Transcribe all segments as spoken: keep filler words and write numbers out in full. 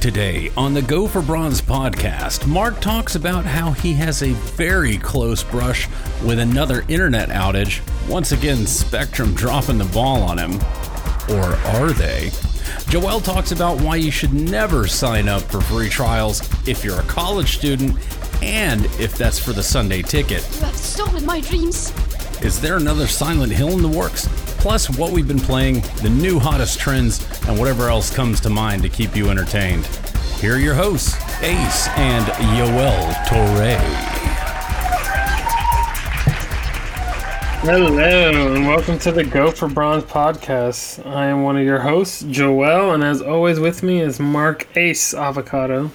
Today on the Go for Bronze podcast, Mark talks about how he has a very close brush with another internet outage. Once again, Spectrum dropping the ball on him. Or are they? Joel talks about why you should never sign up for free trials if you're a college student and if that's for the Sunday ticket. You have stolen my dreams. Is there another Silent Hill in the works? Plus what we've been playing, the new hottest trends, and whatever else comes to mind to keep you entertained. Here are your hosts, Ace and Yoel Torre. Hello, and welcome to the Go for Bronze podcast. I am one of your hosts, Joel, and as always with me is Mark Ace Avocado.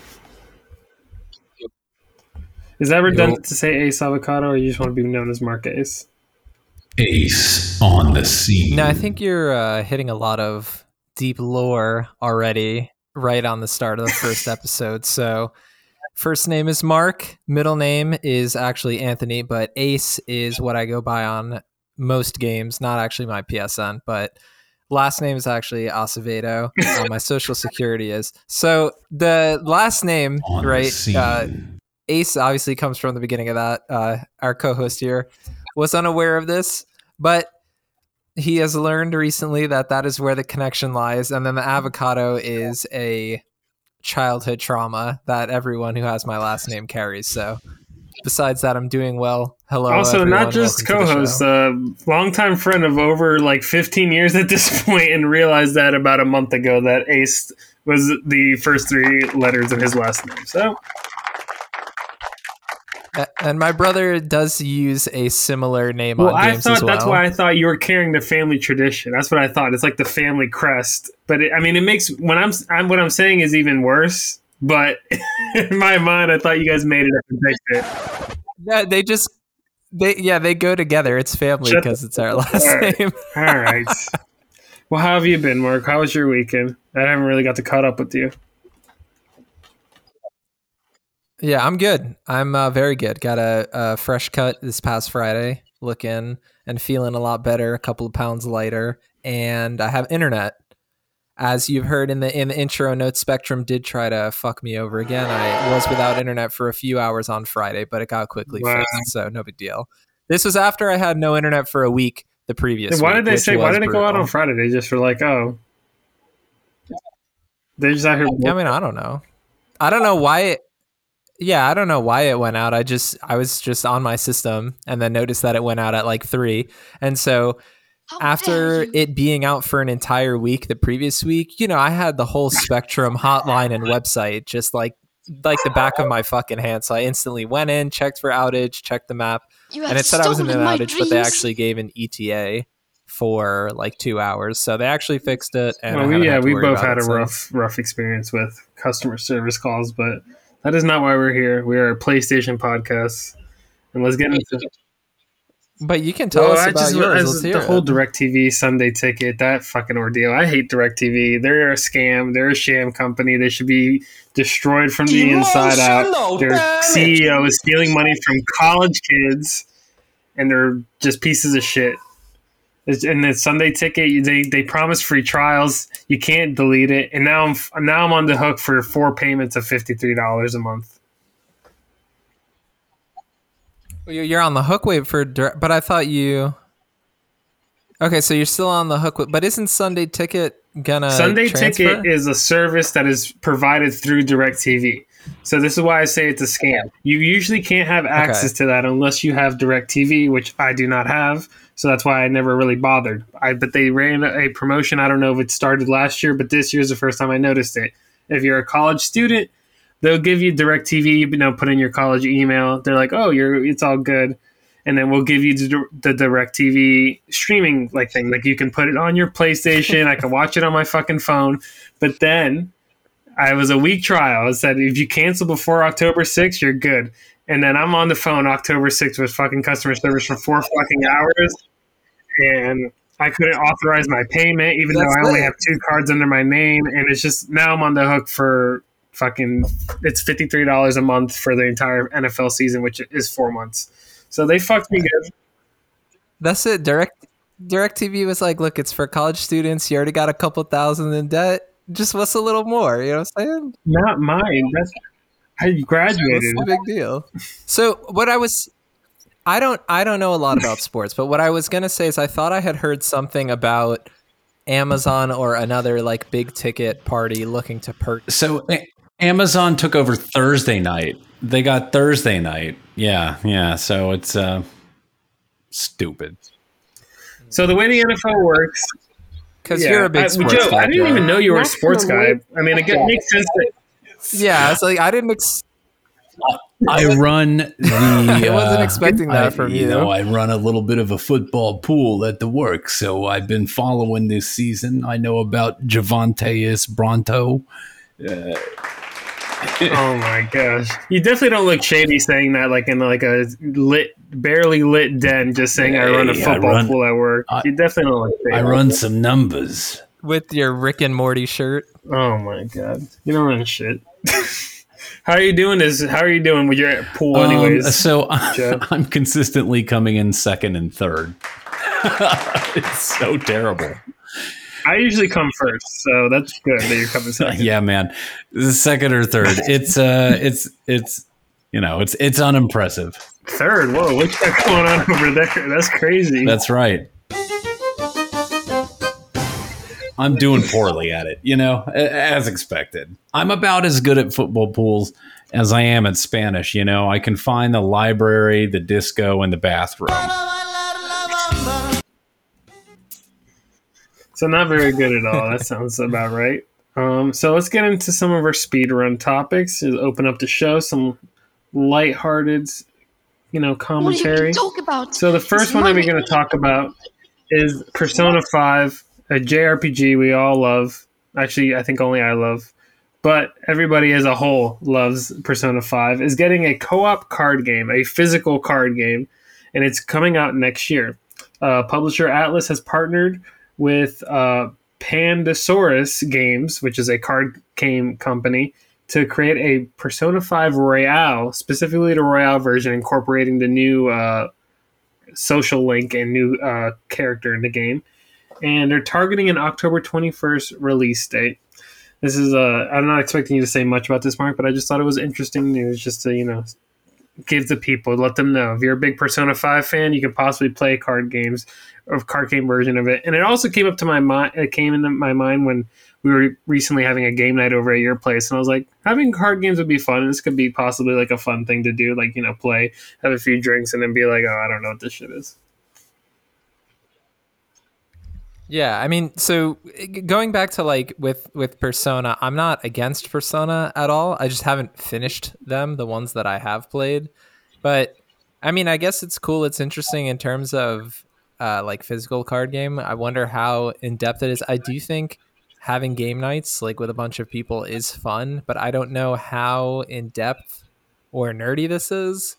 Is that redundant Yo. to say Ace Avocado, or you just want to be known as Mark Ace? Ace on the scene. No, I think you're uh, hitting a lot of deep lore already right on the start of the first episode. So first name is Mark. Middle name is actually Anthony, but Ace is what I go by on most games, not actually my P S N, but last name is actually Acevedo. uh, my social security is. So the last name, on right? Uh, Ace obviously comes from the beginning of that. Uh, our co-host here was unaware of this, but he has learned recently that that is where the connection lies. And then the avocado is a childhood trauma that everyone who has my last name carries. So besides that, I'm doing well. Hello. Also, everyone. Not just Welcome co-host, a longtime friend of over like fifteen years at this point, and realized that about a month ago that Ace was the first three letters of his last name. So... And my brother does use a similar name well, on games I thought, as well. That's why I thought you were carrying the family tradition. That's what I thought. It's like the family crest. But it, I mean, it makes when I'm, I'm what I'm saying is even worse. But in my mind, I thought you guys made it up and fixed it. Yeah, they just they yeah they go together. It's family because it's our last all right. name. All right. Well, how have you been, Mark? How was your weekend? I haven't really got to caught up with you. Yeah, I'm good. I'm uh, very good. Got a, a fresh cut this past Friday, looking and feeling a lot better, a couple of pounds lighter, and I have internet. As you've heard in the in the intro notes, Spectrum did try to fuck me over again. I was without internet for a few hours on Friday, but it got quickly wow. fixed, so no big deal. This was after I had no internet for a week the previous why week. Did they say, why did brutal. It go out on Friday? They just were like, oh. They just out here. I mean, I don't know. I don't know why it... Yeah, I don't know why it went out. I just I was just on my system and then noticed that it went out at like three. And so How after it being out for an entire week the previous week, you know, I had the whole Spectrum hotline and website just like like the back of my fucking hand. So I instantly went in, checked for outage, checked the map, and it said I was in an outage, dreams. But they actually gave an E T A for like two hours. So they actually fixed it. And well, we, yeah, we both had a since. rough rough experience with customer service calls, but that is not why we're here. We are a PlayStation podcast, and let's get into it. But you can tell well, us about just, yours. The whole DirecTV Sunday ticket, that fucking ordeal. I hate DirecTV. They're a scam. They're a sham company. They should be destroyed from the inside out. Their C E O is stealing money from college kids, and they're just pieces of shit. And the Sunday ticket, they, they promise free trials. You can't delete it. And now I'm now I'm on the hook for four payments of fifty-three dollars a month. You're on the hook wait for, but I thought you. Okay, so you're still on the hook, but isn't Sunday ticket gonna Sunday transfer? Ticket is a service that is provided through DirecTV. So this is why I say it's a scam. You usually can't have access okay. to that unless you have DirecTV, which I do not have. So that's why I never really bothered. I, but they ran a promotion. I don't know if it started last year, but this year is the first time I noticed it. If you're a college student, they'll give you DirecTV, you know, put in your college email. They're like, oh, you're it's all good. And then we'll give you the, the DirecTV streaming like thing. Like you can put it on your PlayStation. I can watch it on my fucking phone. But then I was a week trial. It said, if you cancel before October sixth, you're good. And then I'm on the phone October sixth with fucking customer service for four fucking hours. And I couldn't authorize my payment, even That's though I lit. only have two cards under my name. And it's just now I'm on the hook for fucking, it's fifty-three dollars a month for the entire N F L season, which is four months. So they fucked me good. That's it. Direct DirecTV was like, look, it's for college students. You already got a couple thousand in debt. Just what's a little more, you know what I'm saying? Not mine. That's I graduated. That's a big deal. So what I was I don't I don't know a lot about sports, but what I was gonna say is I thought I had heard something about Amazon or another like big ticket party looking to purchase. So a- Amazon took over Thursday night. They got Thursday night. Yeah, yeah. So it's uh, stupid. So the way the N F L works, because yeah, you're a big I, sports Joe, guy. I didn't Joe. even know you were That's a sports guy. I mean, it yeah. makes sense. That, yeah, it's like I didn't. Ex- I run the. I wasn't uh, expecting that I, from you. You know, I run a little bit of a football pool at the work, so I've been following this season. I know about Javanteus Bronto. Uh, oh my gosh! You definitely don't look shady saying that, like in like a lit, barely lit den. Just saying, hey, I run a football run, pool at work. I, you definitely don't look shady. I run some numbers with your Rick and Morty shirt. Oh my god! You don't run shit. How are you doing? Is how are you doing with your pool, anyways? Um, so I'm, I'm consistently coming in second and third. It's so terrible. I usually come first, so that's good that you're coming second. Yeah, man, second or third. It's uh, it's it's you know, it's it's unimpressive. Third, whoa, what's that going on over there? That's crazy. That's right. I'm doing poorly at it, you know, as expected. I'm about as good at football pools as I am at Spanish. You know, I can find the library, the disco, and the bathroom. So not very good at all. That sounds about right. Um, so let's get into some of our speedrun topics. It'll open up the show, some lighthearted, you know, commentary. Talk about so the first one that we're going to talk about is Persona five, a J R P G we all love. Actually, I think only I love. But everybody as a whole loves Persona five. Is getting a co-op card game, a physical card game, and it's coming out next year. Uh, publisher Atlus has partnered with uh, Pandasaurus Games, which is a card game company, to create a Persona five Royale, specifically the Royale version, incorporating the new uh, social link and new uh, character in the game. And they're targeting an October twenty-first release date. This is uh, I'm not expecting you to say much about this, Mark, but I just thought it was interesting news just to, you know, give the people, let them know. If you're a big Persona five fan, you can possibly play card games of card game version of it. And it also came up to my mind, it came into my mind when we were recently having a game night over at your place. And I was like, having card games would be fun. And this could be possibly like a fun thing to do, like, you know, play, have a few drinks, and then be like, oh, I don't know what this shit is. Yeah, I mean, so going back to like with, with Persona, I'm not against Persona at all. I just haven't finished them, the ones that I have played. But I mean, I guess it's cool. It's interesting in terms of uh, like physical card game. I wonder how in depth it is. I do think having game nights like with a bunch of people is fun, but I don't know how in depth or nerdy this is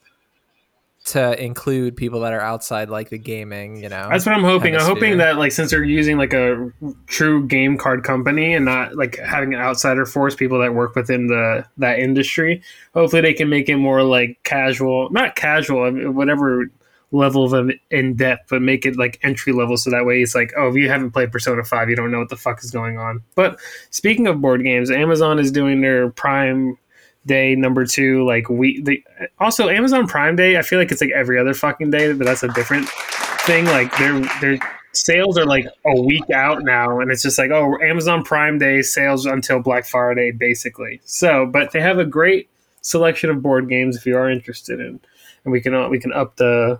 to include people that are outside like the gaming, you know. That's what I'm hoping. Hemisphere. I'm hoping that like since they're using like a true game card company and not like having an outsider force, people that work within the that industry, hopefully they can make it more like casual, not casual, I mean, whatever level of in depth, but make it like entry level. So that way it's like, oh, if you haven't played Persona five, you don't know what the fuck is going on. But speaking of board games, Amazon is doing their Prime Day number two, like we the also Amazon Prime Day. I feel like it's like every other fucking day, but that's a different thing. Like their their sales are like a week out now, and it's just like, oh, Amazon Prime Day sales until Black Friday, basically. So, but they have a great selection of board games if you are interested in, and we can we can up the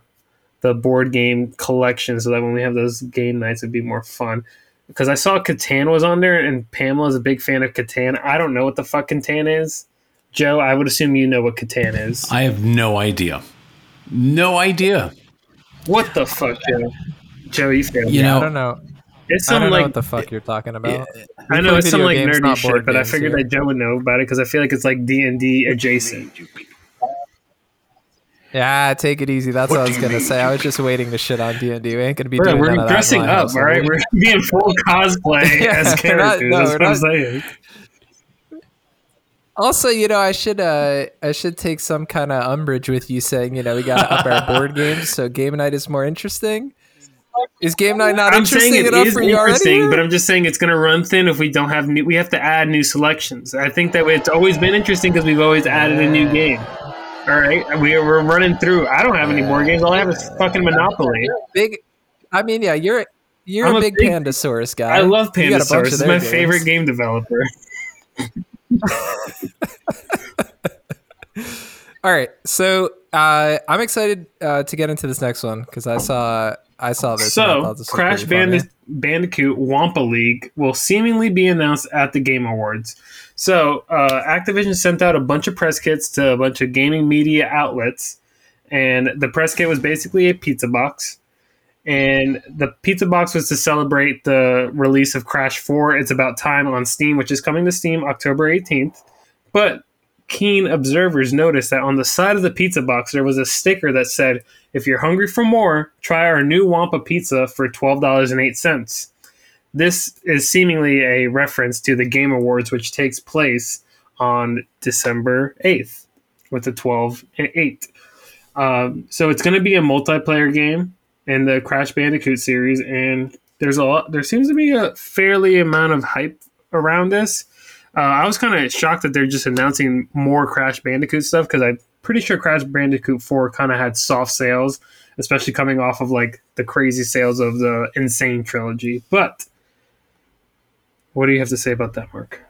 the board game collection so that when we have those game nights, it'd be more fun. Because I saw Catan was on there, and Pamela's a big fan of Catan. I don't know what the fuck Catan is. Joe, I would assume you know what Catan is. I have no idea. No idea. What the fuck, Joe? Joe, you failed. You know, I don't know. It's I don't like, know what the fuck you're talking about. It, I know it's some like games, nerdy shit, but I figured here. that Joe would know about it because I feel like it's like D and D adjacent. Yeah, take it easy. That's what, what I was going to say. I was just waiting to shit on D and D. We ain't going to be Bro, doing we're none dressing of that up, all right? We're being full cosplay yeah, as characters. Not, no, that's what not, I'm saying. Also, you know, I should uh, I should take some kind of umbrage with you saying, you know, we got to up our board games so game night is more interesting. Is game night not I'm interesting saying it enough is for you interesting, already? But I'm just saying it's going to run thin if we don't have new. We have to add new selections. I think that it's always been interesting because we've always added a new game. All right, we, we're running through. I don't have any more games. All I have is fucking Monopoly. Big, I mean, yeah, you're you're a, a big, big Pandasaurus guy. I love Pandasaurus. It's my games. favorite game developer. All right, so uh, I'm excited uh, to get into this next one because I saw I saw this. So this Crash Band- Bandicoot Wumpa League will seemingly be announced at the Game Awards. So uh, Activision sent out a bunch of press kits to a bunch of gaming media outlets, and the press kit was basically a pizza box. And the pizza box was to celebrate the release of Crash four. It's About Time on Steam, which is coming to Steam October eighteenth. But keen observers noticed that on the side of the pizza box, there was a sticker that said, if you're hungry for more, try our new Wumpa pizza for twelve dollars and eight cents. This is seemingly a reference to the Game Awards, which takes place on December eighth with the twelve and eight. Um, so it's going to be a multiplayer game in the Crash Bandicoot series. And there's a lot, there seems to be a fairly amount of hype around this. Uh, I was kind of shocked that they're just announcing more Crash Bandicoot stuff because I'm pretty sure Crash Bandicoot four kind of had soft sales, especially coming off of like the crazy sales of the Insane trilogy. But what do you have to say about that, Mark?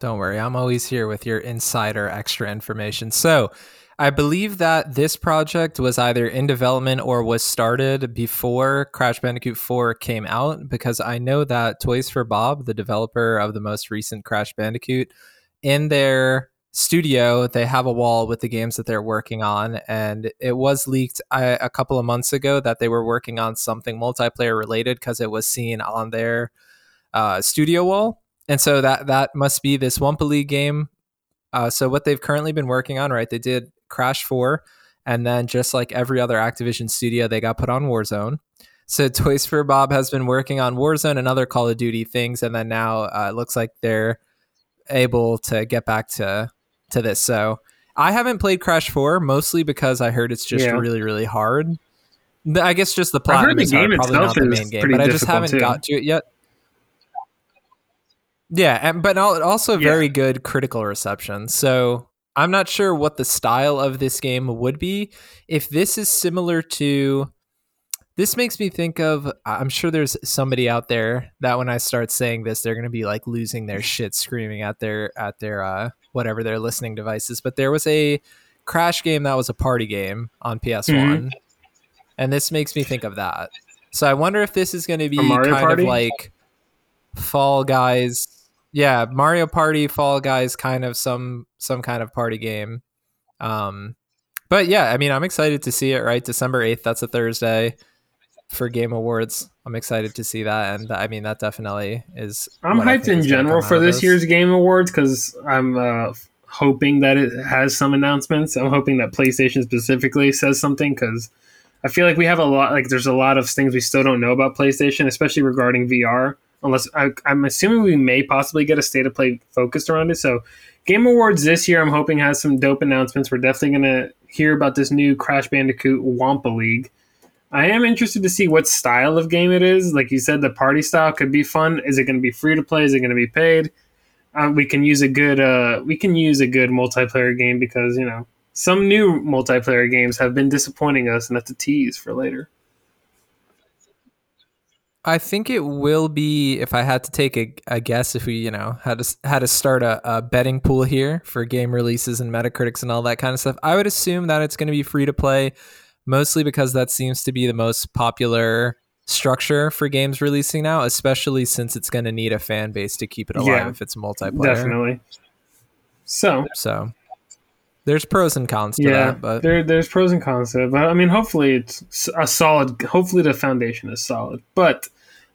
Don't worry, I'm always here with your insider extra information. So I believe that this project was either in development or was started before Crash Bandicoot four came out, because I know that Toys for Bob, the developer of the most recent Crash Bandicoot, in their studio, they have a wall with the games that they're working on. And it was leaked a, a couple of months ago that they were working on something multiplayer related because it was seen on their uh, studio wall. And so that, that must be this Wumpa League game. Uh, so what they've currently been working on, right, they did Crash four, and then just like every other Activision studio, they got put on Warzone. So Toys for Bob has been working on Warzone and other Call of Duty things, and then now uh, it looks like they're able to get back to to this. So I haven't played Crash four, mostly because I heard it's just yeah. really, really hard. I guess just the platinum is hard, probably not the main game, but I just haven't too. got to it yet. Yeah, and but also very yeah. good critical reception. So I'm not sure what the style of this game would be. If this is similar to, this makes me think of, I'm sure there's somebody out there that when I start saying this, they're going to be like losing their shit, screaming at their, at their, uh, whatever their listening devices. But there was a Crash game that was a party game on P S one. Mm-hmm. And this makes me think of that. So I wonder if this is going to be kind party? of like Fall Guys. Yeah, Mario Party, Fall Guys, kind of some some kind of party game. Um, but yeah, I mean, I'm excited to see it, right? December eighth, that's a Thursday for Game Awards. I'm excited to see that. And I mean, that definitely is... I'm hyped in general for this year's Game Awards because I'm uh, hoping that it has some announcements. I'm hoping that PlayStation specifically says something because I feel like we have a lot... Like, there's a lot of things we still don't know about PlayStation, especially regarding V R. Unless I, I'm assuming we may possibly get a state of play focused around it. So Game Awards this year, I'm hoping has some dope announcements. We're definitely going to hear about this new Crash Bandicoot Wumpa League. I am interested to see what style of game it is. Like you said, the party style could be fun. Is it going to be free to play? Is it going to be paid? Uh, we can use a good, uh, we can use a good multiplayer game because, you know, some new multiplayer games have been disappointing us, and that's a tease for later. I think it will be, if I had to take a, a guess, if we, you know, had to, had to start a, a betting pool here for game releases and Metacritics and all that kind of stuff, I would assume that it's going to be free to play, mostly because that seems to be the most popular structure for games releasing now, especially since it's going to need a fan base to keep it alive yeah, if it's multiplayer. Definitely. So. So. There's pros and cons to yeah, that, but there, there's pros and cons to it. But I mean, hopefully it's a solid. Hopefully the foundation is solid. But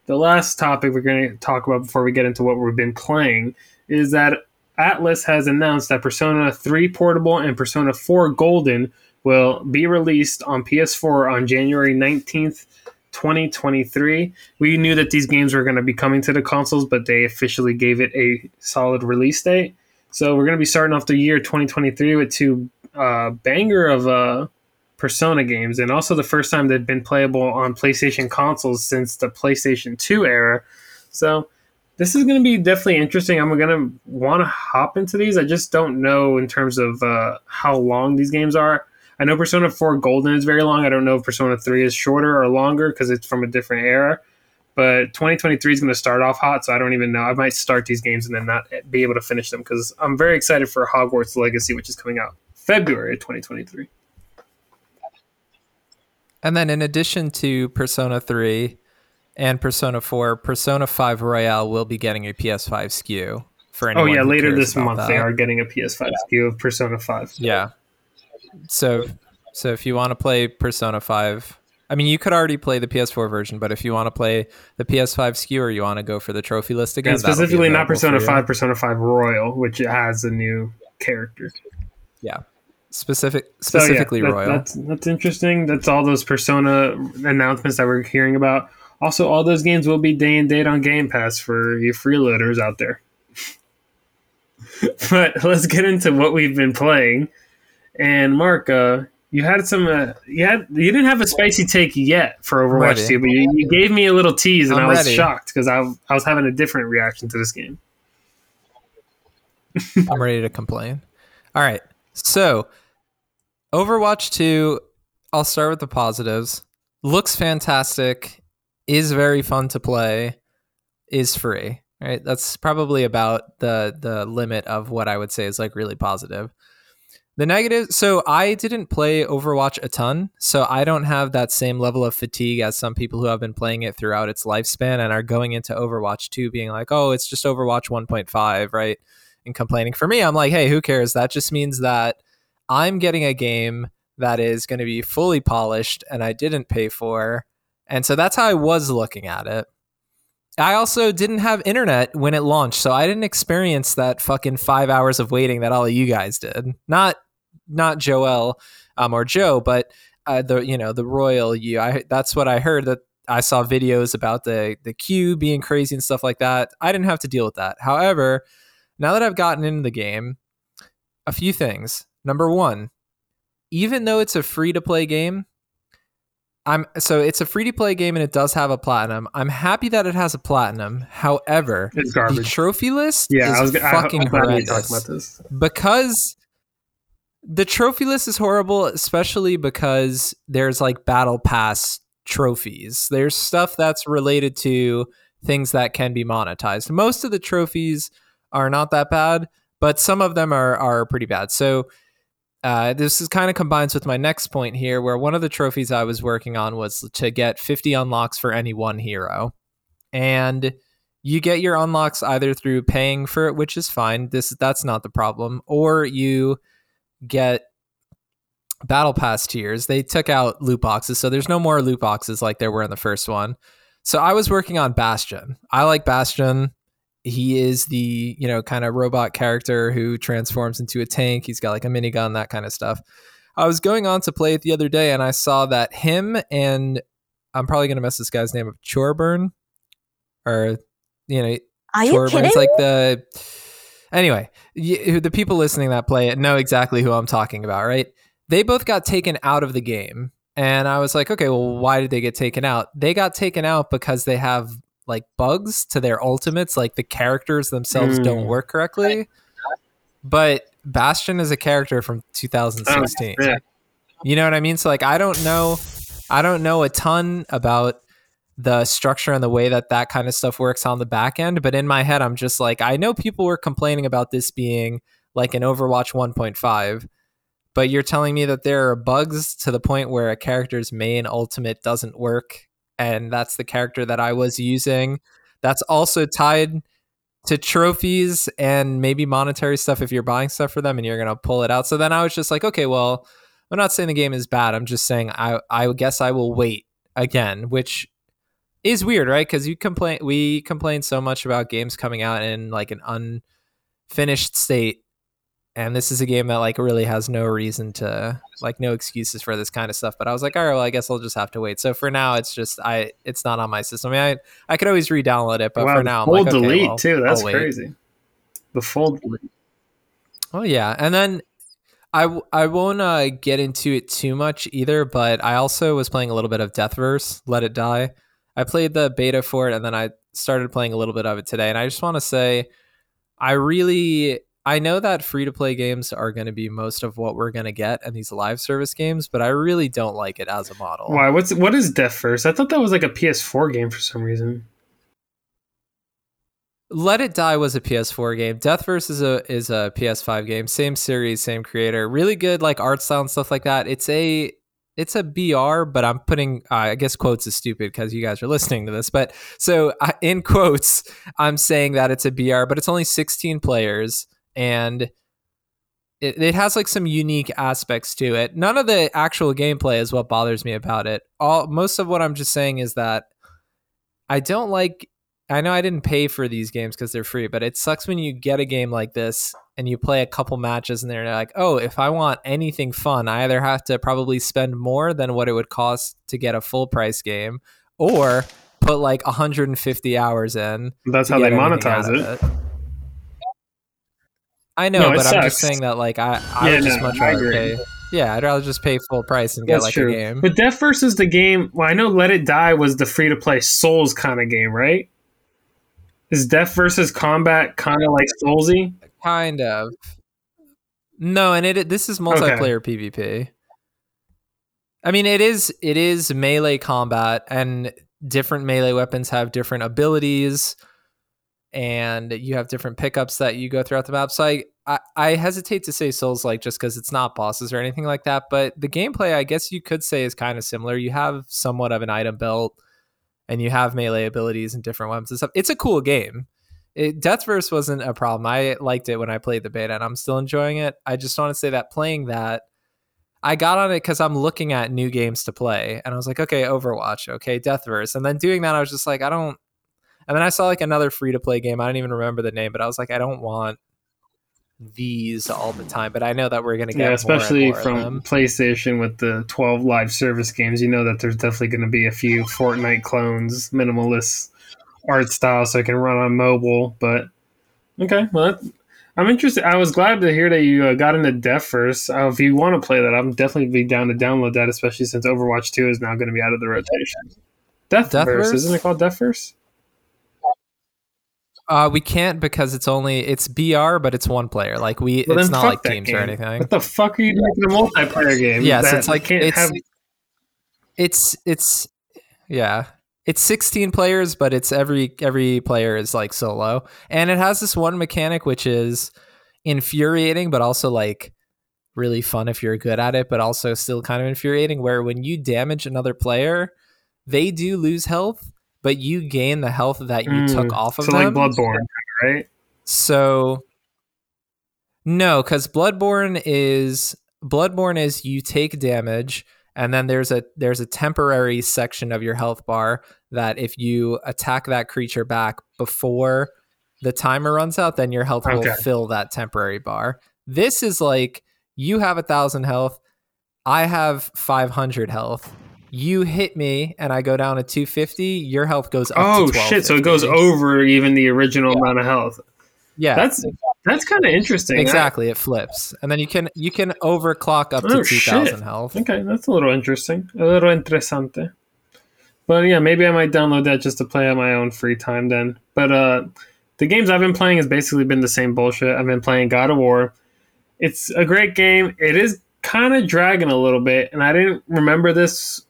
the last topic we're going to talk about before we get into what we've been playing is that Atlus has announced that Persona three Portable and Persona four Golden will be released on P S four on January nineteenth, twenty twenty-three. We knew that these games were going to be coming to the consoles, but they officially gave it a solid release date. So we're going to be starting off the year twenty twenty-three with two uh, banger of uh, Persona games, and also the first time they've been playable on PlayStation consoles since the PlayStation two era. So this is going to be definitely interesting. I'm going to want to hop into these. I just don't know in terms of uh, how long these games are. I know Persona four Golden is very long. I don't know if Persona three is shorter or longer because it's from a different era. But twenty twenty-three is going to start off hot, so I don't even know. I might start these games and then not be able to finish them because I'm very excited for Hogwarts Legacy, which is coming out February of twenty twenty-three. And then in addition to Persona three and Persona four, Persona five Royale will be getting a P S five S K U for anyone. Oh yeah, later this month that. They are getting a P S five yeah. S K U of Persona five. Yeah. So so if you want to play Persona five, I mean, you could already play the P S four version, but if you want to play the P S five S K U or you want to go for the trophy list again, and specifically not Persona five, Persona five Royal, which has a new character. Yeah. Specific, specifically so, yeah, that, Royal. That's, that's interesting. That's all those Persona announcements that we're hearing about. Also, all those games will be day and date on Game Pass for you freeloaders out there. But let's get into what we've been playing. And Mark, uh, you had some. Uh, you had you didn't have a spicy take yet for Overwatch two, but you, you gave me a little tease, and I'm I was ready. shocked because I I was having a different reaction to this game. I'm ready to complain. All right, so. Overwatch two, I'll start with the positives. Looks fantastic, is very fun to play, is free. Right? That's probably about the the limit of what I would say is like really positive. The negative, so I didn't play Overwatch a ton, so I don't have that same level of fatigue as some people who have been playing it throughout its lifespan and are going into Overwatch two being like, oh, it's just Overwatch one point five, right? And complaining. For me, I'm like, hey, who cares? That just means that I'm getting a game that is going to be fully polished and I didn't pay for. And so that's how I was looking at it. I also didn't have internet when it launched, so I didn't experience that fucking five hours of waiting that all of you guys did. Not not Joel um, or Joe, but uh, the you know the royal you. I, that's what I heard. That I saw videos about the, the queue being crazy and stuff like that. I didn't have to deal with that. However, now that I've gotten into the game, a few things. Number one, even though it's a free-to-play game, I'm so it's a free-to-play game and it does have a platinum. I'm happy that it has a platinum. However, it's garbage. The trophy list yeah, is I was, fucking I, I, horrendous. About this. Because the trophy list is horrible, especially because there's like battle pass trophies. There's stuff that's related to things that can be monetized. Most of the trophies are not that bad, but some of them are are pretty bad. So Uh, this is kind of combines with my next point here, where one of the trophies I was working on was to get fifty unlocks for any one hero. And you get your unlocks either through paying for it, which is fine. This that's not the problem. Or you get battle pass tiers. They took out loot boxes, so there's no more loot boxes like there were in the first one. So I was working on Bastion. I like Bastion. He is the, you know, kind of robot character who transforms into a tank. He's got like a minigun, that kind of stuff. I was going on to play it the other day and I saw that him and I'm probably going to mess this guy's name up. Chorburn or, you know, Are Chorburn. You kidding? It's like the, anyway, you, the people listening that play it know exactly who I'm talking about, right? They both got taken out of the game. And I was like, okay, well, why did they get taken out? They got taken out because they have like bugs to their ultimates, like the characters themselves mm. don't work correctly. But Bastion is a character from two thousand sixteen. Oh, yeah. You know what I mean? So like, I don't know, I don't know a ton about the structure and the way that that kind of stuff works on the back end. But in my head, I'm just like, I know people were complaining about this being like an Overwatch one point five, but you're telling me that there are bugs to the point where a character's main ultimate doesn't work. And that's the character that I was using. That's also tied to trophies and maybe monetary stuff if you're buying stuff for them and you're going to pull it out. So then I was just like, okay, well, I'm not saying the game is bad. I'm just saying I, I guess I will wait again, which is weird, right? Because you complain, we complain so much about games coming out in like an unfinished state. And this is a game that like really has no reason to like no excuses for this kind of stuff. But I was like, all right, well, I guess I'll just have to wait. So for now, it's just I it's not on my system. I mean, I, I could always re-download it, but wow, for now, I'm like, okay, delete well, too. That's crazy. The full delete. Oh yeah, and then I, w- I won't uh, get into it too much either, but I also was playing a little bit of Deathverse, Let It Die. I played the beta for it, and then I started playing a little bit of it today. And I just want to say, I really, I know that free-to-play games are going to be most of what we're going to get in these live service games, but I really don't like it as a model. Why? What's what is Deathverse? I thought that was like a P S four game for some reason. Let It Die was a P S four game. Deathverse is a is a P S five game. Same series, same creator. Really good, like art style and stuff like that. It's a it's a B R, but I'm putting uh, I guess quotes is stupid because you guys are listening to this. But so uh, in quotes, I'm saying that it's a B R, but it's only sixteen players, and it, it has like some unique aspects to it. None of the actual gameplay is what bothers me about it. All most of what I'm just saying is that I don't like. I know I didn't pay for these games because they're free, but it sucks when you get a game like this and you play a couple matches and they're like, oh, if I want anything fun, I either have to probably spend more than what it would cost to get a full price game or put like one hundred fifty hours in. That's how they monetize it. it. I know, no, but sucks. I'm just saying that like I, I yeah, would just no, much rather pay. Yeah, I'd rather just pay full price and get That's like true. a game. But Deathverse is the game. Well, I know Let It Die was the free to play Souls kind of game, right? Is Deathverse combat kind of like Soulsy? Kind of. No, and it this is multiplayer okay. PvP. I mean, it is it is melee combat, and different melee weapons have different abilities, and you have different pickups that you go throughout the map. So I, I, I hesitate to say Souls-like just because it's not bosses or anything like that, but the gameplay, I guess you could say, is kind of similar. You have somewhat of an item belt, and you have melee abilities and different weapons and stuff. It's a cool game. It, Deathverse wasn't a problem. I liked it when I played the beta, and I'm still enjoying it. I just want to say that playing that, I got on it because I'm looking at new games to play, and I was like, okay, Overwatch, okay, Deathverse. And then doing that, I was just like, I don't... And then I saw like another free-to-play game. I don't even remember the name, but I was like, I don't want these all the time. But I know that we're going to get yeah, especially more and more from PlayStation with the twelve live service games. You know that there's definitely going to be a few Fortnite clones, minimalist art style, so it can run on mobile. But okay, well, I'm interested. I was glad to hear that you uh, got into Deathverse. Uh, if you want to play that, I'm definitely be down to download that, especially since Overwatch two is now going to be out of the rotation. Deathverse, Deathverse? Isn't it called Deathverse? Uh, we can't because it's only it's B R, but it's one player. Like we, well, it's not like teams game. or anything. What the fuck are you doing in a multiplayer game? Yes, that it's like can't it's, have... it's it's yeah, it's sixteen players, but it's every every player is like solo, and it has this one mechanic which is infuriating, but also like really fun if you're good at it, but also still kind of infuriating. Where when you damage another player, they do lose health, but you gain the health that you mm, took off of so them. So like Bloodborne, right? So no, because Bloodborne is Bloodborne is you take damage, and then there's a there's a temporary section of your health bar that if you attack that creature back before the timer runs out, then your health okay. will fill that temporary bar. This is like you have a thousand health, I have five hundred health. You hit me and I go down to two fifty, your health goes up oh, to twelve fifty. Oh shit, so it goes over even the original yeah. amount of health. Yeah. That's that's kind of interesting. Exactly, that. It flips. And then you can you can overclock up oh, to two thousand health. Okay, that's a little interesting. A little interesante. But yeah, maybe I might download that just to play on my own free time then. But uh, the games I've been playing has basically been the same bullshit. I've been playing God of War. It's a great game. It is kind of dragging a little bit, and I didn't remember this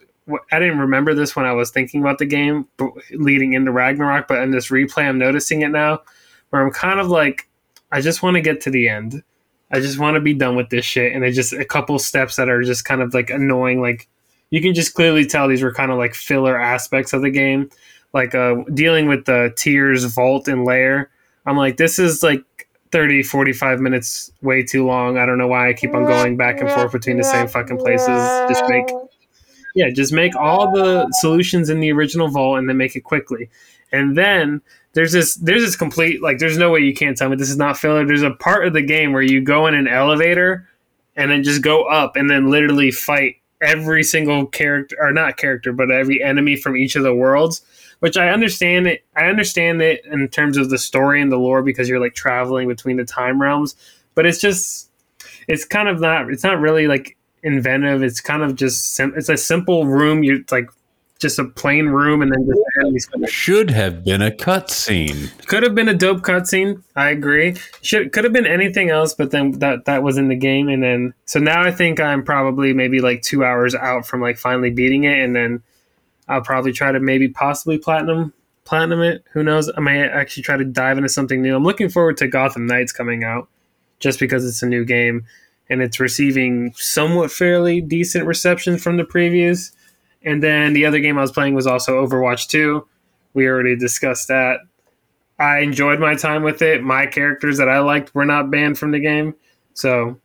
I didn't remember this when I was thinking about the game leading into Ragnarok, but in this replay, I'm noticing it now where I'm kind of like, I just want to get to the end. I just want to be done with this shit. And it's just a couple steps that are just kind of like annoying. Like you can just clearly tell these were kind of like filler aspects of the game, like uh, dealing with the tiers, vault, and lair. I'm like, this is like thirty, forty-five minutes way too long. I don't know why I keep on going back and forth between the same fucking places. Just make... Yeah, just make all the solutions in the original vault and then make it quickly. And then there's this there's this complete, like, there's no way you can't tell me this is not filler. There's a part of the game where you go in an elevator and then just go up and then literally fight every single character, or not character, but every enemy from each of the worlds, which I understand it. I understand it in terms of the story and the lore because you're, like, traveling between the time realms. But it's just... it's kind of not, it's not really like inventive. It's kind of just, sim- it's a simple room. You, it's like just a plain room. And then just have these should have been a cutscene. Could have been a dope cutscene. I agree. Should, could have been anything else, but then that, that was in the game. And then, so now I think I'm probably maybe like two hours out from like finally beating it. And then I'll probably try to maybe possibly platinum platinum it. Who knows? I may actually try to dive into something new. I'm looking forward to Gotham Knights coming out just because it's a new game and it's receiving somewhat fairly decent reception from the previews. And then the other game I was playing was also Overwatch two. We already discussed that. I enjoyed my time with it. My characters that I liked were not banned from the game. So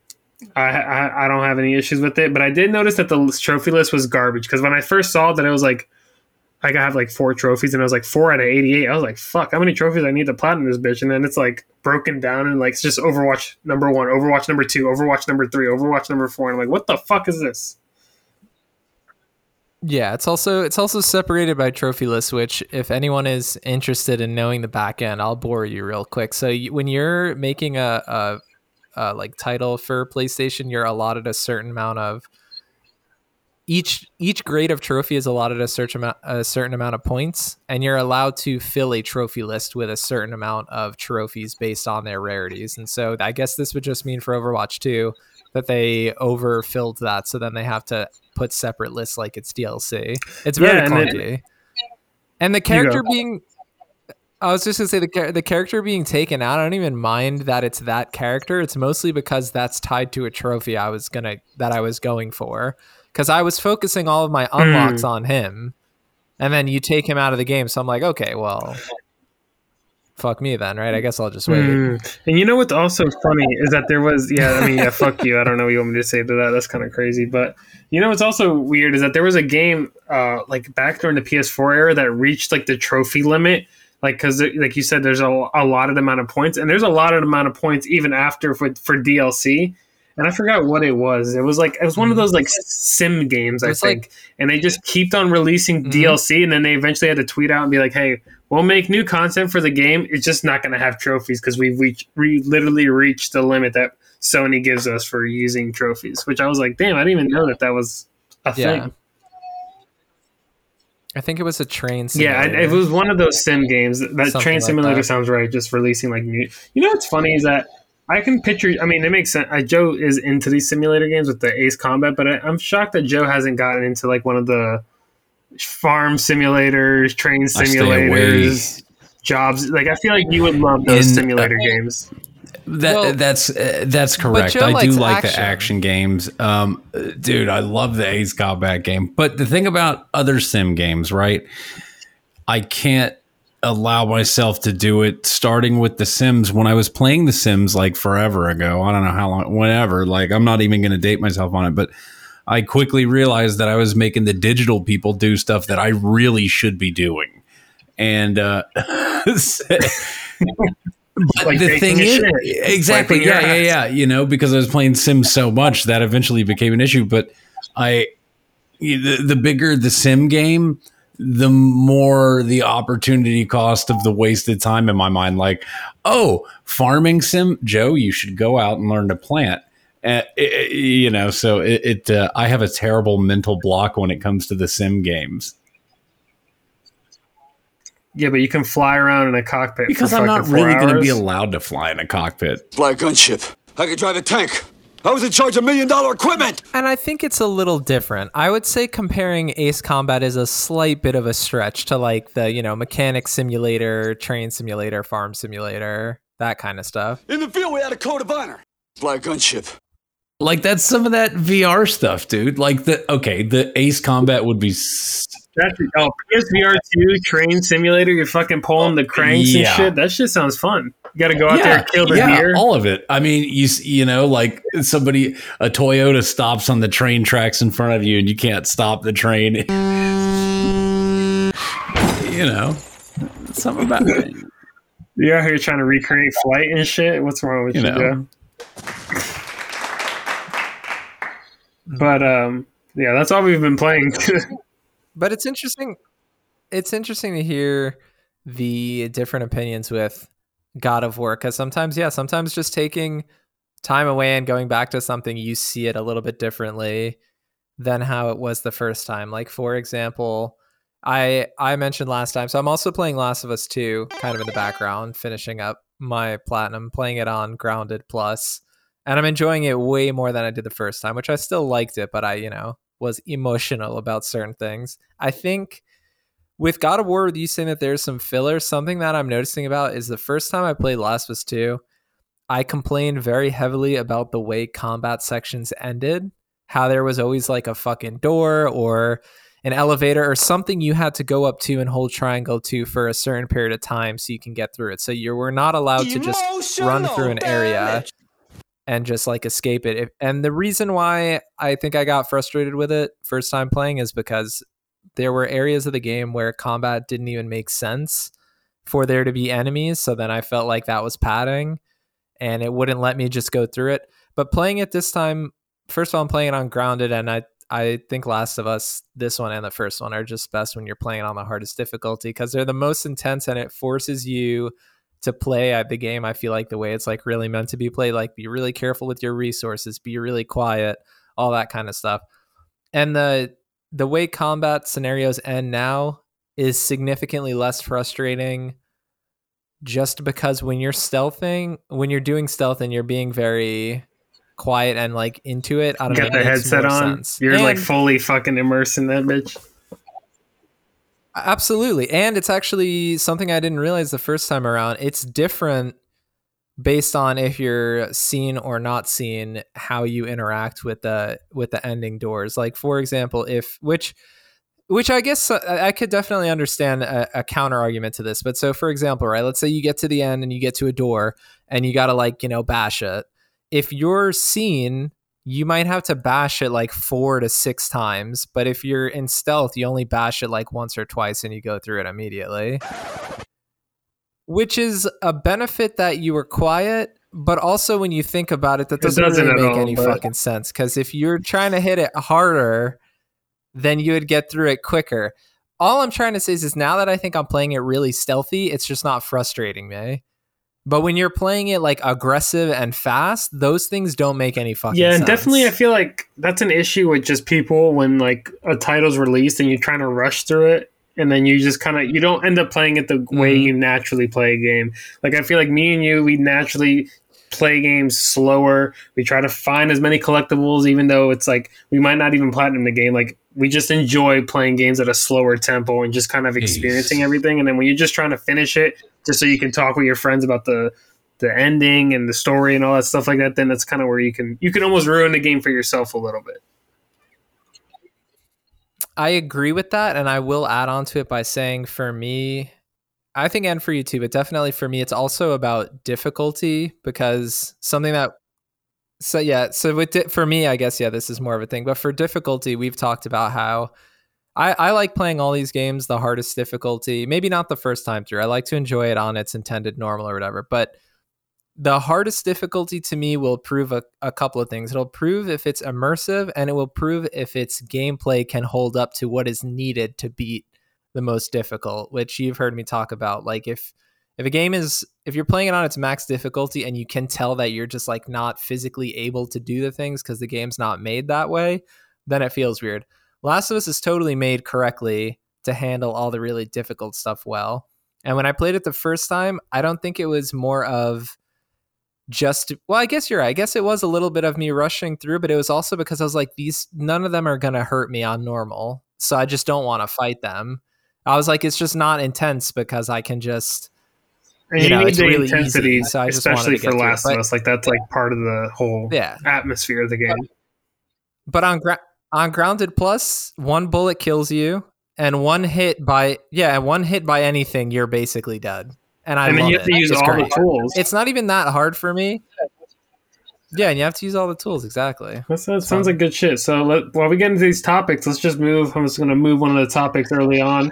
I, I, I don't have any issues with it. But I did notice that the trophy list was garbage. Because when I first saw that, it was like, like I have like four trophies. And I was like, four out of eighty-eight. I was like, fuck, how many trophies I need to platinum this bitch? And then it's like broken down. And like it's just Overwatch number one, Overwatch number two, Overwatch number three, Overwatch number four. And I'm like, what the fuck is this? Yeah, it's also it's also separated by trophy lists, which if anyone is interested in knowing the back end, I'll bore you real quick. So you, when you're making a, a, a like title for PlayStation, you're allotted a certain amount of each each grade of trophy is allotted a certain amount a certain amount of points, and you're allowed to fill a trophy list with a certain amount of trophies based on their rarities. And so I guess this would just mean for Overwatch two that they overfilled that, so then they have to put separate lists like it's D L C. It's very yeah, clunky. And, and the character being I was just gonna say the the character being taken out, I don't even mind that it's that character. It's mostly because that's tied to a trophy I was gonna that I was going for, because I was focusing all of my unlocks mm. on him, and then you take him out of the game, so I'm like, okay, well fuck me then, right? I guess I'll just wait. Mm. And you know what's also funny is that there was, yeah, I mean, yeah, fuck you. I don't know what you want me to say to that. That's kind of crazy. But you know what's also weird is that there was a game uh, like back during the P S four era that reached like the trophy limit. Like, because like you said, there's a, a lot of amount of points, and there's a lot of amount of points even after for, for D L C. And I forgot what it was. It was like, it was one of those like sim games, I it's think. Like, and they just kept on releasing mm-hmm. D L C, and then they eventually had to tweet out and be like, hey, we'll make new content for the game. It's just not going to have trophies because we've reached, we literally reached the limit that Sony gives us for using trophies, which I was like, damn, I didn't even know that that was a yeah. thing. I think it was a train simulator. Yeah, it was one of those sim games. That Something train simulator like that. Sounds right, just releasing like new. You know what's funny is that I can picture, I mean, it makes sense. I, Joe is into these simulator games with the Ace Combat, but I, I'm shocked that Joe hasn't gotten into like one of the farm simulators, train simulators, jobs. Like, I feel like you would love those In, simulator uh, games. That well, that's uh, that's correct. I do like action. the action games. Um, dude, I love the Ace Combat game. But the thing about other sim games, right? I can't allow myself to do it, starting with The Sims. When I was playing The Sims like forever ago, I don't know how long, whenever, like I'm not even going to date myself on it, but I quickly realized that I was making the digital people do stuff that I really should be doing. And uh, but like the thing is, exactly. Like yeah, yeah, yeah. You know, because I was playing Sims so much that eventually became an issue. But I, the, the bigger the Sim game, the more the opportunity cost of the wasted time in my mind. Like, oh, farming sim, Joe, you should go out and learn to plant. Uh, it, it, you know, so it. it uh, I have a terrible mental block when it comes to the sim games. Yeah, but you can fly around in a cockpit because I'm not really going to be allowed to fly in a cockpit. Fly a gunship. I could drive a tank. I was in charge of million dollar equipment. And I think it's a little different. I would say comparing Ace Combat is a slight bit of a stretch to like the, you know, mechanic simulator, train simulator, farm simulator, that kind of stuff. In the field, we had a code of honor. Fly gunship. Like that's some of that V R stuff, dude. Like the, okay, the Ace Combat would be. That's oh, P S V R two train simulator. You're fucking pulling the cranks yeah. and shit. That shit sounds fun. You got to go out yeah, there and kill the yeah, deer. All of it. I mean, you you know, like somebody, a Toyota stops on the train tracks in front of you and you can't stop the train. You know, something about it. You're out here trying to recreate flight and shit. What's wrong with you? you know. But um, yeah, that's all we've been playing. But it's interesting. It's interesting to hear the different opinions with God of War, because sometimes, yeah, sometimes just taking time away and going back to something, you see it a little bit differently than how it was the first time. Like, for example, I I mentioned last time, so I'm also playing Last of Us two kind of in the background, finishing up my platinum, playing it on Grounded Plus, and I'm enjoying it way more than I did the first time, which I still liked it, but I, you know, was emotional about certain things. I think with God of War, with you saying that there's some filler, something that I'm noticing about is the first time I played Last of Us two, I complained very heavily about the way combat sections ended, how there was always like a fucking door or an elevator or something you had to go up to and hold triangle to for a certain period of time so you can get through it. So you were not allowed to just Emotional run through an area and just like escape it. And the reason why I think I got frustrated with it first time playing is because there were areas of the game where combat didn't even make sense for there to be enemies. So then I felt like that was padding and it wouldn't let me just go through it. But playing it this time, first of all, I'm playing it on Grounded, and I I think Last of Us, this one and the first one, are just best when you're playing on the hardest difficulty because they're the most intense and it forces you to play at the game. I feel like the way it's like really meant to be played, like be really careful with your resources, be really quiet, all that kind of stuff. And the the way combat scenarios end now is significantly less frustrating just because when you're stealthing, when you're doing stealth and you're being very quiet and like into it, I don't know. Got the headset on. Sense. You're and like fully fucking immersed in that bitch. Absolutely. And it's actually something I didn't realize the first time around. It's different based on if you're seen or not seen, how you interact with the with the ending doors. Like, for example, if which which I guess I could definitely understand a, a counter argument to this. But so, for example, right, let's say you get to the end and you get to a door and you got to like, you know, bash it. If you're seen, you might have to bash it like four to six times. But if you're in stealth, you only bash it like once or twice and you go through it immediately, which is a benefit that you were quiet. But also when you think about it, that doesn't, it doesn't really make all, any but... fucking sense, because if you're trying to hit it harder, then you would get through it quicker. All I'm trying to say is, is now that I think I'm playing it really stealthy, it's just not frustrating me. But when you're playing it like aggressive and fast, those things don't make any fucking sense. Yeah, and sense. Definitely I feel like that's an issue with just people when like a title's released and you're trying to rush through it, and then you just kind of, you don't end up playing it the way mm-hmm. you naturally play a game. Like I feel like me and you, we naturally play games slower. We try to find as many collectibles, even though it's like we might not even platinum the game. Like we just enjoy playing games at a slower tempo and just kind of experiencing Jeez. everything. And then when you're just trying to finish it, just so you can talk with your friends about the the ending and the story and all that stuff like that, then that's kind of where you can you can almost ruin the game for yourself a little bit. I agree with that, and I will add on to it by saying for me, I think, and for you too, but definitely for me, it's also about difficulty, because something that, so yeah, so with di- for me, I guess, yeah, this is more of a thing, but for difficulty, we've talked about how I, I like playing all these games the hardest difficulty, maybe not the first time through. I like to enjoy it on its intended normal or whatever, but the hardest difficulty to me will prove a, a couple of things. It'll prove if it's immersive, and it will prove if its gameplay can hold up to what is needed to beat the most difficult, which you've heard me talk about. Like if, if a game is, if you're playing it on its max difficulty and you can tell that you're just like not physically able to do the things because the game's not made that way, then it feels weird. Last of Us is totally made correctly to handle all the really difficult stuff well. And when I played it the first time, I don't think it was more of just, well, I guess you're right. I guess it was a little bit of me rushing through, but it was also because I was like, these, none of them are going to hurt me on normal. So I just don't want to fight them. I was like, it's just not intense because I can just, you, you know, need it's the really intensity, easy, so I especially just for to Last of Us. Like that's like part of the whole yeah. atmosphere of the game. But, but on ground, On Grounded Plus, one bullet kills you, and one hit by yeah, one hit by anything, you're basically dead. And I, I mean, love you have it. to use it's all great. the tools. It's not even that hard for me. Yeah, and you have to use all the tools, exactly. That sounds so, like good shit. So let, while we get into these topics, let's just move. I'm just going to move one of the topics early on,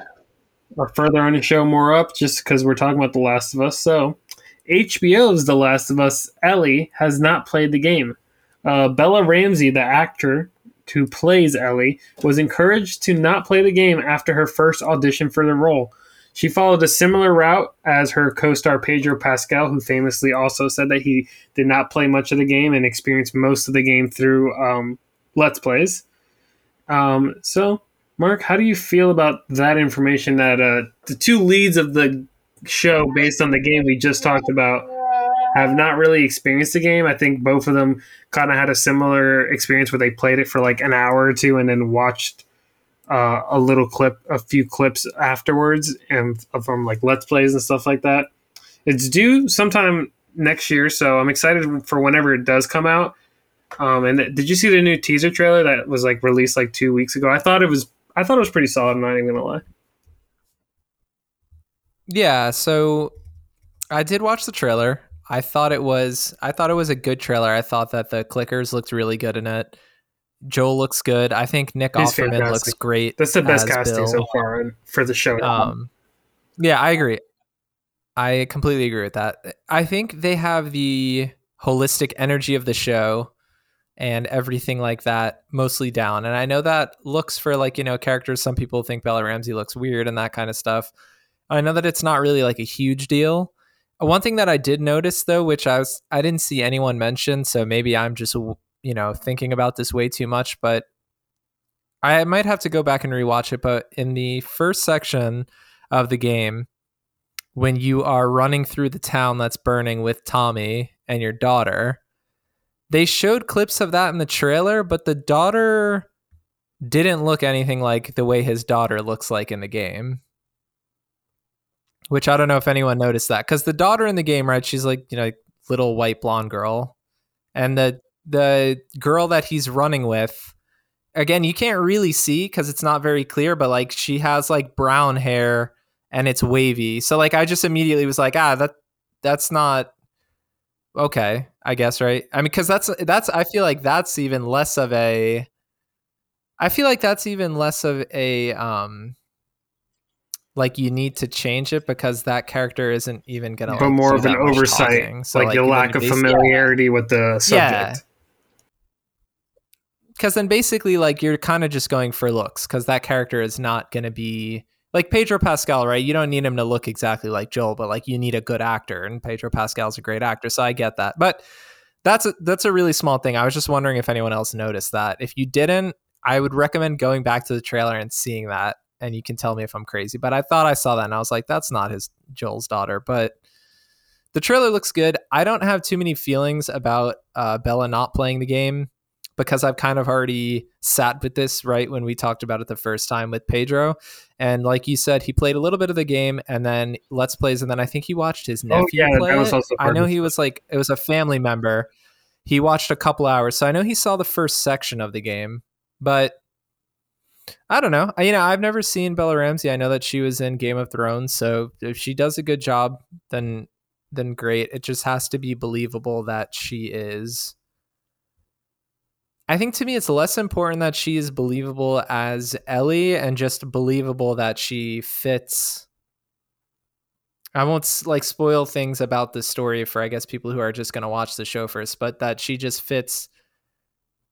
or further on the show, more up, just because we're talking about The Last of Us. So H B O's The Last of Us, Ellie has not played the game. Uh, Bella Ramsey, the actor who plays Ellie, was encouraged to not play the game after her first audition for the role. She followed a similar route as her co-star Pedro Pascal, who famously also said that he did not play much of the game and experienced most of the game through um, Let's Plays. Um, so, Mark, how do you feel about that information that uh, the two leads of the show based on the game we just talked about have not really experienced the game? I think both of them kind of had a similar experience where they played it for like an hour or two and then watched Uh, a little clip, a few clips afterwards, and from like Let's Plays and stuff like that. It's due sometime next year, so I'm excited for whenever it does come out. Um, and th- did you see the new teaser trailer that was like released like two weeks ago? I thought it was, I thought it was pretty solid. I'm not even gonna lie. Yeah, so I did watch the trailer. I thought it was, I thought it was a good trailer. I thought that the clickers looked really good in it. Joel looks good. I think Nick Offerman looks great. That's the best casting Bill. So far for the show. Um, yeah, I agree. I completely agree with that. I think they have the holistic energy of the show and everything like that mostly down. And I know that looks for like, you know, characters. Some people think Bella Ramsey looks weird and that kind of stuff. I know that it's not really like a huge deal. One thing that I did notice though, which I was, I didn't see anyone mention, so maybe I'm just you know, thinking about this way too much, but I might have to go back and rewatch it. But in the first section of the game, when you are running through the town that's burning with Tommy and your daughter, they showed clips of that in the trailer, but the daughter didn't look anything like the way his daughter looks like in the game, which I don't know if anyone noticed that, because the daughter in the game, right, she's like, you know, little white blonde girl, and the the girl that he's running with, again, you can't really see because it's not very clear, but like she has like brown hair and it's wavy. So like I just immediately was like, ah, that that's not okay, I guess, right? I mean, because that's that's I feel like that's even less of a I feel like that's even less of a um like you need to change it because that character isn't even gonna but like, more of an oversight, so, like, like your lack of familiarity with the subject. Yeah. Because then basically, like, you're kind of just going for looks, because that character is not going to be like Pedro Pascal, right? You don't need him to look exactly like Joel, but like you need a good actor, and Pedro Pascal's a great actor, so I get that. But that's a, that's a really small thing. I was just wondering if anyone else noticed that. If you didn't, I would recommend going back to the trailer and seeing that, and you can tell me if I'm crazy. But I thought I saw that, and I was like, that's not his Joel's daughter, but the trailer looks good. I don't have too many feelings about uh, Bella not playing the game, because I've kind of already sat with this, right, when we talked about it the first time with Pedro. And like you said, he played a little bit of the game and then Let's Plays, and then I think he watched his nephew oh, yeah, play that was also I know he was like, it was a family member. He watched a couple hours, so I know he saw the first section of the game, but I don't know. You know, I've never seen Bella Ramsey. I know that she was in Game of Thrones, so if she does a good job, then then great. It just has to be believable that she is... I think to me it's less important that she is believable as Ellie and just believable that she fits. I won't like spoil things about the story for, I guess, people who are just going to watch the show first, but that she just fits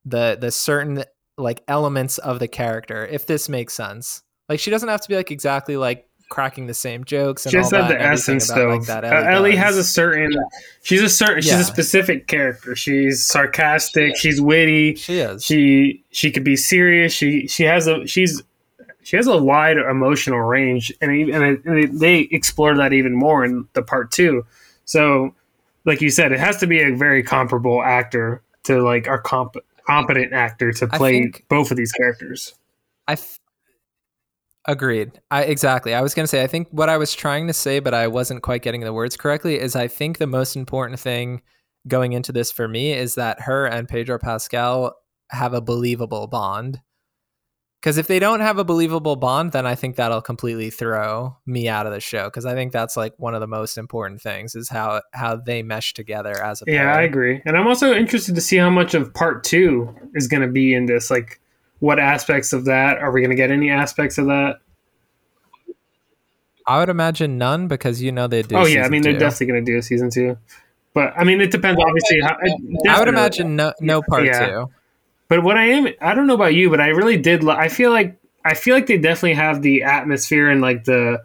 the the certain like elements of the character, if this makes sense. Like she doesn't have to be like exactly like cracking the same jokes and just all that. Just have the essence though. Like that Ellie, uh, Ellie has a certain, yeah. she's a certain, she's yeah. a specific character. She's sarcastic. She she's witty. She is. She, she could be serious. She, she has a, she's, she has a wide emotional range, and, and, and they explore that even more in the part two. So like you said, it has to be a very comparable actor to like our comp, competent actor to play think, both of these characters. I think, Agreed. I exactly. I was going to say, I think what I was trying to say, but I wasn't quite getting the words correctly, is I think the most important thing going into this for me is that her and Pedro Pascal have a believable bond. Because if they don't have a believable bond, then I think that'll completely throw me out of the show. Because I think that's like one of the most important things is how how they mesh together as a yeah, pair. I agree. And I'm also interested to see how much of part two is going to be in this, like, what aspects of that? Are we going to get any aspects of that? I would imagine none, because you know they do. Oh yeah, I mean they're two. definitely going to do a season two, but I mean it depends obviously. How, I would imagine no, no part yeah. two. But what I am, I don't know about you, but I really did. Lo- I feel like I feel like they definitely have the atmosphere and like the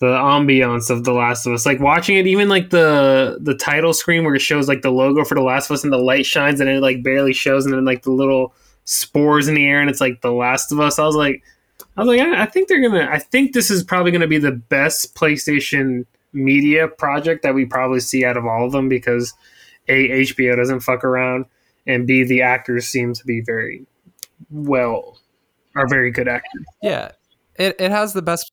the ambiance of The Last of Us. Like watching it, even like the the title screen where it shows like the logo for The Last of Us and the light shines and it like barely shows, and then like the little spores in the air and it's like The Last of Us. I was like, I was like, I, I think they're gonna. I think this is probably gonna be the best PlayStation media project that we probably see out of all of them, because A, H B O doesn't fuck around, and B, the actors seem to be very well, are very good actors. Yeah, it it has the best.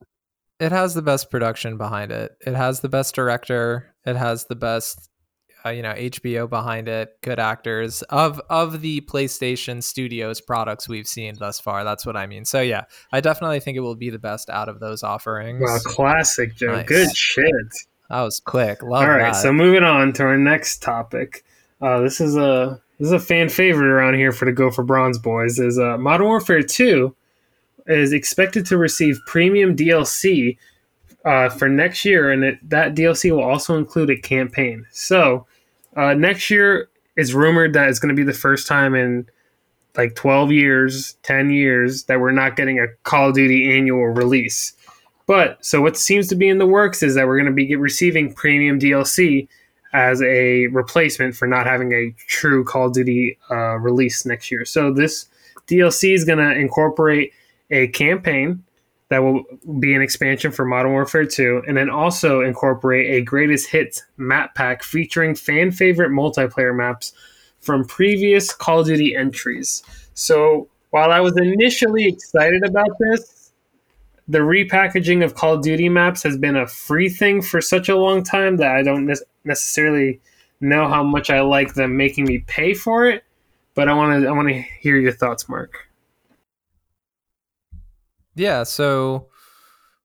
It has the best production behind it. It has the best director. It has the best, uh, you know, H B O behind it. Good actors of of the PlayStation Studios products we've seen thus far. That's what I mean. So yeah, I definitely think it will be the best out of those offerings. Wow, classic, Joe. Nice. Good shit. That was quick. Love that. All right, that. So moving on to our next topic. Uh, this is a this is a fan favorite around here for the Go for Bronze boys. Is uh, Modern Warfare two is expected to receive premium D L C uh, for next year, and it, that D L C will also include a campaign. So uh, next year is rumored that it's going to be the first time in like twelve years, ten years that we're not getting a Call of Duty annual release. But so what seems to be in the works is that we're going to be receiving premium D L C as a replacement for not having a true Call of Duty uh, release next year. So this D L C is going to incorporate a campaign that will be an expansion for Modern Warfare two, and then also incorporate a greatest hits map pack featuring fan favorite multiplayer maps from previous Call of Duty entries. So while I was initially excited about this, the repackaging of Call of Duty maps has been a free thing for such a long time that I don't ne- necessarily know how much I like them making me pay for it. But I want to I want to hear your thoughts, Mark. Yeah, so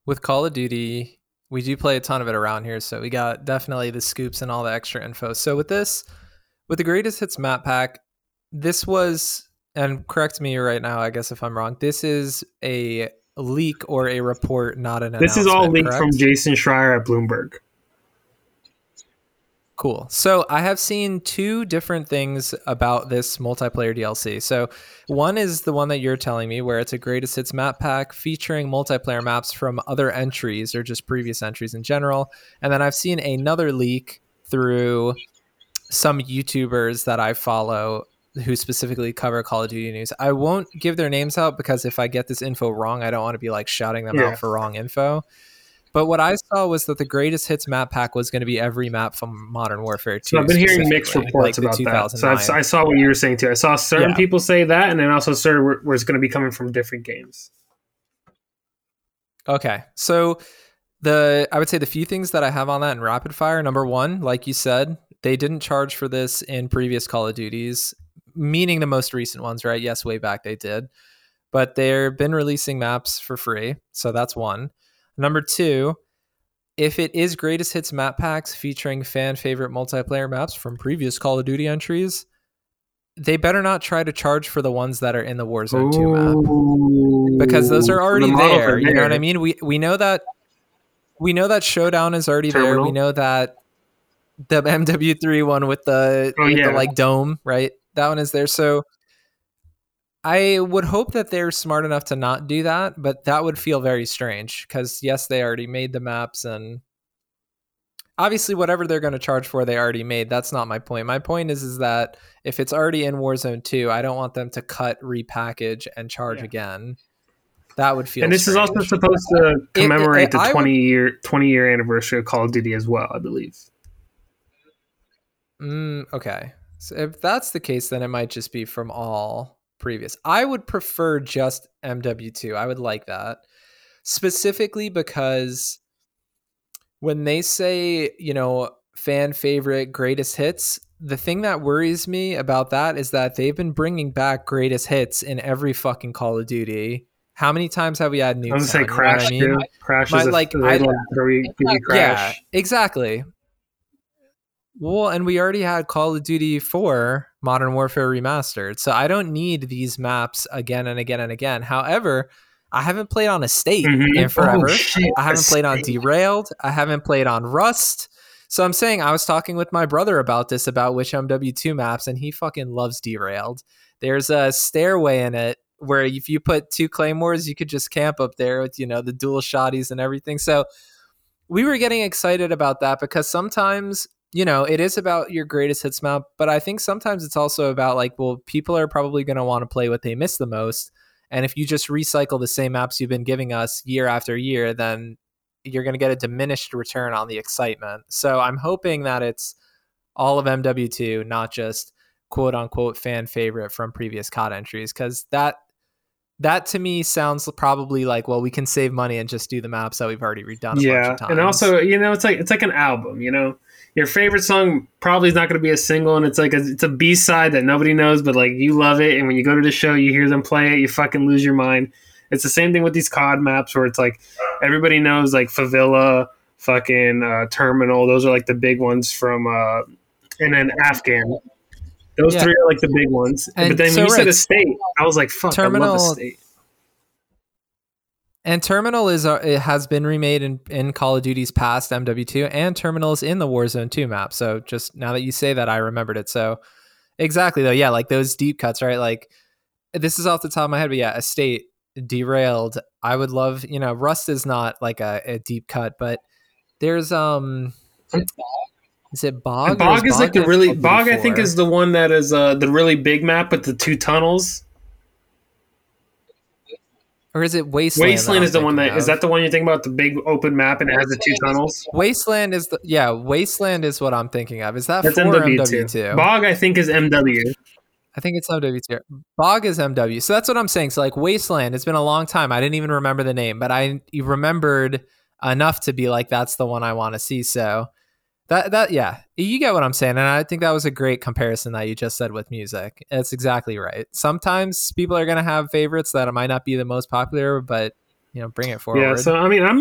with Call of Duty, we do play a ton of it around here, so we got definitely the scoops and all the extra info. So with this, with the Greatest Hits map pack, this was, and correct me right now, I guess if I'm wrong, this is a leak or a report, not an announcement. This is all leaked, correct? From Jason Schreier at Bloomberg. Cool. So I have seen two different things about this multiplayer D L C. So one is the one that you're telling me, where it's a greatest hits map pack featuring multiplayer maps from other entries or just previous entries in general. And then I've seen another leak through some YouTubers that I follow who specifically cover Call of Duty news. I won't give their names out because if I get this info wrong, I don't want to be like shouting them yeah. out for wrong info. But what I saw was that the greatest hits map pack was going to be every map from Modern Warfare two. So I've been hearing mixed reports like about that. So I've, I saw what you were saying too. I saw certain yeah. people say that, and then also certain where, where it's going to be coming from different games. Okay. So the, I would say the few things that I have on that in rapid fire, number one, like you said, they didn't charge for this in previous Call of Duties, meaning the most recent ones, right? Yes, way back they did, but they've been releasing maps for free. So that's one. Number two, if it is greatest hits map packs featuring fan favorite multiplayer maps from previous Call of Duty entries, they better not try to charge for the ones that are in the Warzone Ooh, two map, because those are already the there. You know what I mean? We, we know that, we know that Showdown is already Terminal. there. We know that the M W three one with the, oh, with yeah. the like dome, right? That one is there. So I would hope that they're smart enough to not do that, but that would feel very strange because, yes, they already made the maps, and obviously whatever they're going to charge for, they already made. That's not my point. My point is, is that if it's already in Warzone two, I don't want them to cut, repackage, and charge yeah. again. That would feel And this strange. Is also supposed to commemorate it, it, it, the twenty-year anniversary of Call of Duty as well, I believe. Mm, okay. So if that's the case, then it might just be from all previous. I would prefer just M W two. I would like that. Specifically because when they say, you know, fan favorite greatest hits, the thing that worries me about that is that they've been bringing back greatest hits in every fucking Call of Duty. How many times have we had new? I'm going to say Crash, you know I mean? Dude. Crash My, is like, a I, we, we Crash. Yeah, exactly. Well, and we already had Call of Duty four Modern Warfare Remastered, so I don't need these maps again and again and again. However, I haven't played on Estate mm-hmm. in forever. Oh, shit, I haven't Estate. played on Derailed. I haven't played on Rust. So I'm saying, I was talking with my brother about this, about which M W two maps, and he fucking loves Derailed. There's a stairway in it where if you put two claymores, you could just camp up there with, you know, the dual shotties and everything. So we were getting excited about that because sometimes, you know, it is about your greatest hits map, but I think sometimes it's also about like, well, people are probably going to want to play what they miss the most. And if you just recycle the same maps you've been giving us year after year, then you're going to get a diminished return on the excitement. So I'm hoping that it's all of M W two, not just quote unquote fan favorite from previous C O D entries. Cause that, that to me sounds probably like, well, we can save money and just do the maps that we've already redone. A yeah. Bunch of times. And also, you know, it's like, it's like an album, you know, your favorite song probably is not going to be a single. And it's like, a, it's a B side that nobody knows, but like you love it. And when you go to the show, you hear them play it, you fucking lose your mind. It's the same thing with these C O D maps where it's like, everybody knows like Favilla, fucking uh, Terminal. Those are like the big ones from, uh, and then Afghan. Those yeah. three are like the big ones. And but then so when you right. said Estate, I was like, fuck, Terminal, I love Estate. And Terminal is uh, it has been remade in, in Call of Duty's past M W two, and Terminal is in the Warzone two map. So just now that you say that, I remembered it. So exactly though. Yeah, like those deep cuts, right? Like this is off the top of my head, but yeah, Estate, Derailed. I would love, you know, Rust is not like a, a deep cut, but there's... um. Is it Bog? Bog is, is Bog like the really Bog. I think is the one that is uh, the really big map with the two tunnels. Or is it Wasteland? Wasteland is the one that of. Is that the one you're thinking about? The big open map and it has the two tunnels. Wasteland is the yeah. Wasteland is what I'm thinking of. Is that That's for M W two? Bog I think is M W. I think it's M W two. Bog is M W. So that's what I'm saying. So like Wasteland, it's been a long time. I didn't even remember the name, but I remembered enough to be like, that's the one I want to see. So. That that yeah, you get what I'm saying, and I think that was a great comparison that you just said with music. That's exactly right. Sometimes people are gonna have favorites that might not be the most popular, but you know, bring it forward. Yeah, so I mean, I'm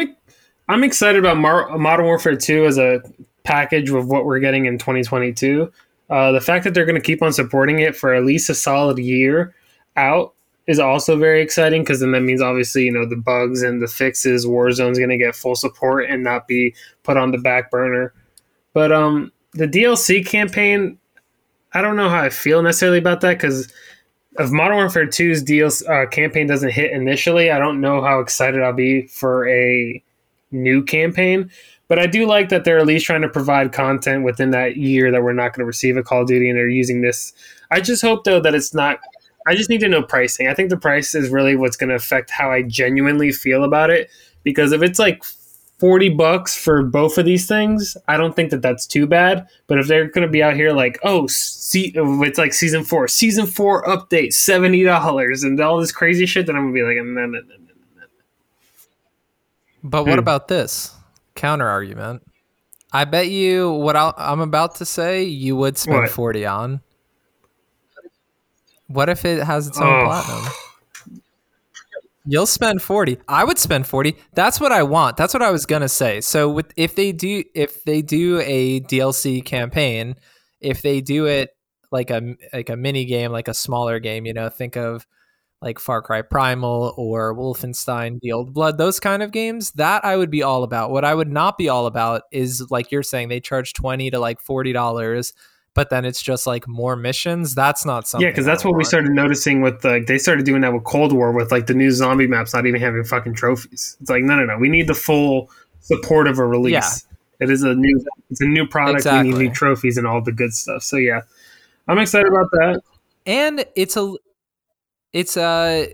I'm excited about Mar- Modern Warfare two as a package with what we're getting in twenty twenty-two. Uh, the fact that they're gonna keep on supporting it for at least a solid year out is also very exciting because then that means obviously, you know, the bugs and the fixes, Warzone's gonna get full support and not be put on the back burner. But um, the D L C campaign, I don't know how I feel necessarily about that because if Modern Warfare two's D L C uh, campaign doesn't hit initially, I don't know how excited I'll be for a new campaign. But I do like that they're at least trying to provide content within that year that we're not going to receive a Call of Duty and they're using this. I just hope, though, that it's not... I just need to know pricing. I think the price is really what's going to affect how I genuinely feel about it because if it's like... forty bucks for both of these things, I don't think that that's too bad. But if they're going to be out here like, oh, see, it's like season four, season four update, seventy dollars and all this crazy shit, then I'm going to be like, no, no, no, no, no. But what hmm. about this counter argument? I bet you what I'll, I'm about to say you would spend what? forty on. What if it has its own oh. platinum? You'll spend forty. I would spend forty. That's what I want. That's what I was gonna say. So with, if they do, if they do a D L C campaign, if they do it like a like a mini game, like a smaller game, you know, think of like Far Cry Primal or Wolfenstein: The Old Blood, those kind of games. That I would be all about. What I would not be all about is like you're saying they charge twenty to like forty dollars. But then it's just like more missions. That's not something. Yeah, because that's what we started noticing with like they started doing that with Cold War with like the new zombie maps not even having fucking trophies. It's like no, no, no. We need the full support of a release. Yeah. It is a new, it's a new product. Exactly. We need new trophies and all the good stuff. So yeah, I'm excited about that. And it's a, it's a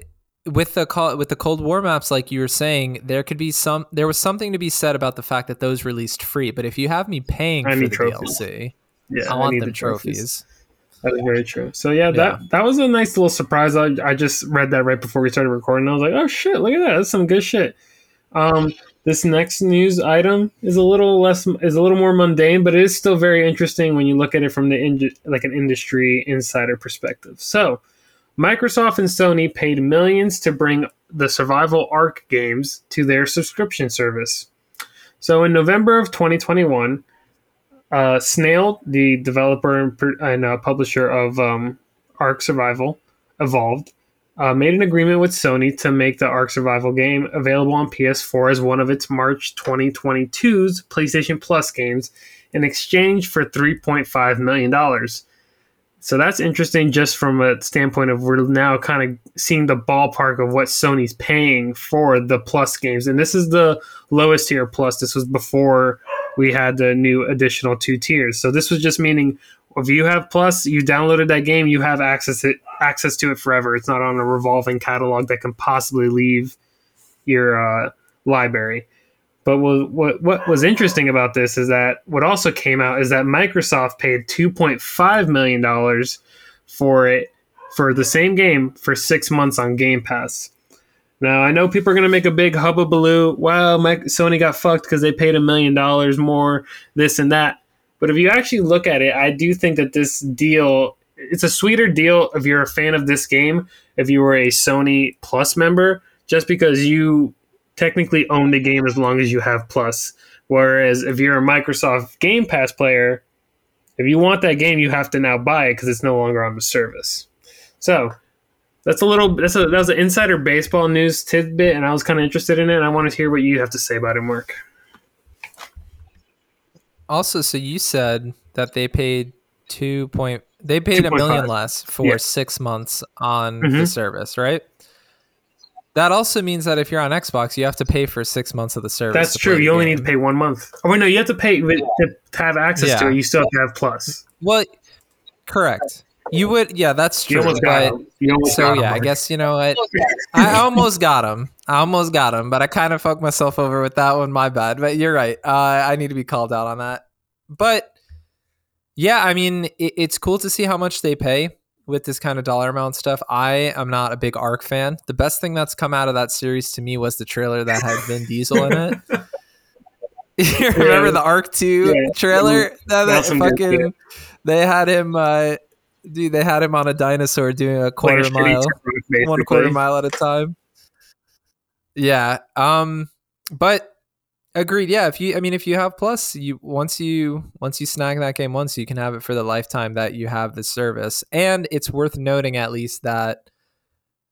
with the call with the Cold War maps, like you were saying, there could be some. There was something to be said about the fact that those released free. But if you have me paying I for the trophies. D L C. Yeah, I want I need them the trophies. trophies. That is very true. So yeah, that yeah. that was a nice little surprise. I I just read that right before we started recording. I was like, oh shit, look at that. That's some good shit. Um, this next news item is a little less is a little more mundane, but it is still very interesting when you look at it from the in, like an industry insider perspective. So, Microsoft and Sony paid millions to bring the survival Ark games to their subscription service. So in November of twenty twenty-one. Uh, Snail, the developer and, and uh, publisher of um, Ark Survival Evolved, uh, made an agreement with Sony to make the Ark Survival game available on P S four as one of its March twenty twenty-two's PlayStation Plus games in exchange for three point five million dollars. So that's interesting just from a standpoint of we're now kind of seeing the ballpark of what Sony's paying for the Plus games. And this is the lowest tier Plus. This was before we had the new additional two tiers. So this was just meaning if you have Plus, you downloaded that game, you have access to, access to it forever. It's not on a revolving catalog that can possibly leave your uh, library. But what what was interesting about this is that what also came out is that Microsoft paid two point five million dollars for it, for the same game, for six months on Game Pass. Now, I know people are going to make a big hubbubaloo. Wow, Sony got fucked because they paid a million dollars more, this and that. But if you actually look at it, I do think that this deal, it's a sweeter deal if you're a fan of this game, if you were a Sony Plus member, just because you technically own the game as long as you have Plus. Whereas if you're a Microsoft Game Pass player, if you want that game, you have to now buy it because it's no longer on the service. So that's a little, that's a, that was an insider baseball news tidbit, and I was kind of interested in it, and I wanted to hear what you have to say about it, Mark. Also, so you said that they paid two point, they paid two. a million five. less for yeah. six months on mm-hmm. the service, right? That also means that if you're on Xbox, you have to pay for six months of the service. That's true. You only game. need to pay one month. Oh, wait, no, you have to pay to have access yeah. to it. You still have to have Plus. Well, correct. You would, yeah, that's true. You almost got him. You almost so, got yeah, him, I guess, you know what? I, I almost got him. I almost got him, but I kind of fucked myself over with that one. My bad. But you're right. Uh, I need to be called out on that. But, yeah, I mean, it, it's cool to see how much they pay with this kind of dollar amount stuff. I am not a big Ark fan. The best thing that's come out of that series to me was the trailer that had Vin Diesel in it. You remember yeah. the Ark two yeah. trailer? That, that fucking, good. They had him, uh, dude, they had him on a dinosaur doing a quarter like a mile, term, one quarter mile at a time. Yeah. Um, but agreed. Yeah. If you, I mean, if you have Plus, you, once you, once you snag that game once, you can have it for the lifetime that you have the service. And it's worth noting at least that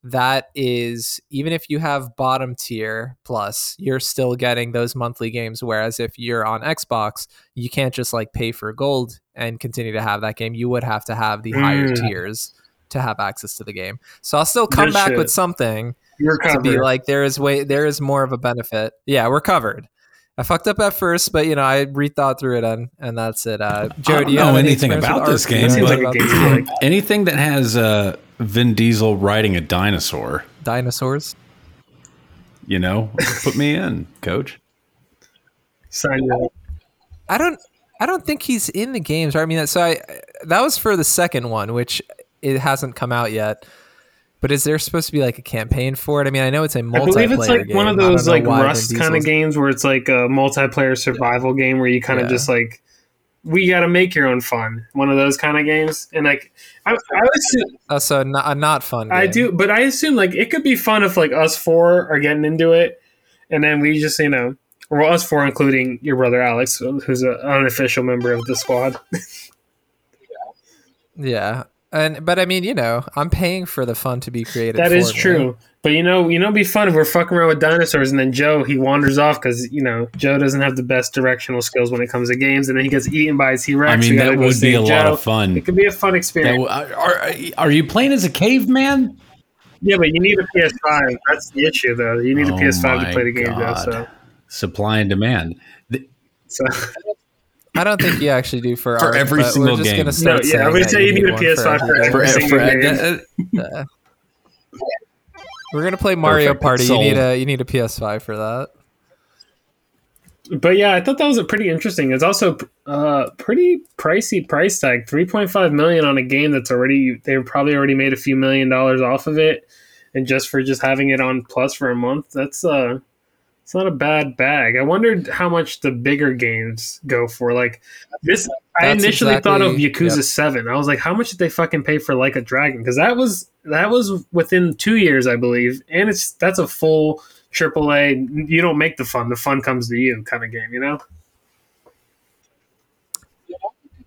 that is, even if you have bottom tier Plus, you're still getting those monthly games. Whereas if you're on Xbox, you can't just like pay for gold and continue to have that game. You would have to have the mm. higher tiers to have access to the game. So I'll still come Good back shit. with something You're covered. to be like, there is way, there is more of a benefit. Yeah, we're covered. I fucked up at first, but you know, I rethought through it and, and that's it. Uh, Joe, I don't do you know anything about this game. Seems like about game. Anything that has uh, Vin Diesel riding a dinosaur. Dinosaurs? You know, put me in, coach. Sign up. I don't... I don't think he's in the games, right? I mean, so I, that was for the second one, which it hasn't come out yet. But is there supposed to be like a campaign for it? I mean, I know it's a multiplayer game. I believe it's like game. one of those like Rust kind of games where it's like a multiplayer survival yeah. game where you kind of yeah. just like, we got to make your own fun. One of those kind of games. And like, I, I would assume... Uh, so not, a not fun game. I do, but I assume like it could be fun if like us four are getting into it and then we just, you know... Well, us four, including your brother Alex, who's an unofficial member of the squad. yeah, and but I mean, you know, I'm paying for the fun to be created. That is true, me. But you know, you know, it'd be fun if we're fucking around with dinosaurs, and then Joe he wanders off because you know Joe doesn't have the best directional skills when it comes to games, and then he gets eaten by his T-Rex. I mean, you that would be a Joe. lot of fun. It could be a fun experience. W- are are you playing as a caveman? Yeah, but you need a P S five. That's the issue, though. You need oh a P S five to play the game, God. Joe. So. Supply and demand. The, so, I don't think you actually do for, for art, every single game. No, yeah, I'm going to say you need a P S five for every, for every single for, game. Uh, uh, we're going to play Mario Perfect. Party. You need a you need a P S five for that. But yeah, I thought that was a pretty interesting. It's also a uh, pretty pricey price tag. three point five million dollars on a game that's already they've probably already made a few million dollars off of it, and just for just having it on Plus for a month, that's uh. It's not a bad bag. I wondered how much the bigger games go for. Like this, That's I initially exactly, thought of Yakuza yep. seven. I was like, how much did they fucking pay for Like a Dragon? Because that was that was within two years, I believe, and it's that's a full triple A. You don't make the fun; the fun comes to you, kind of game. You know.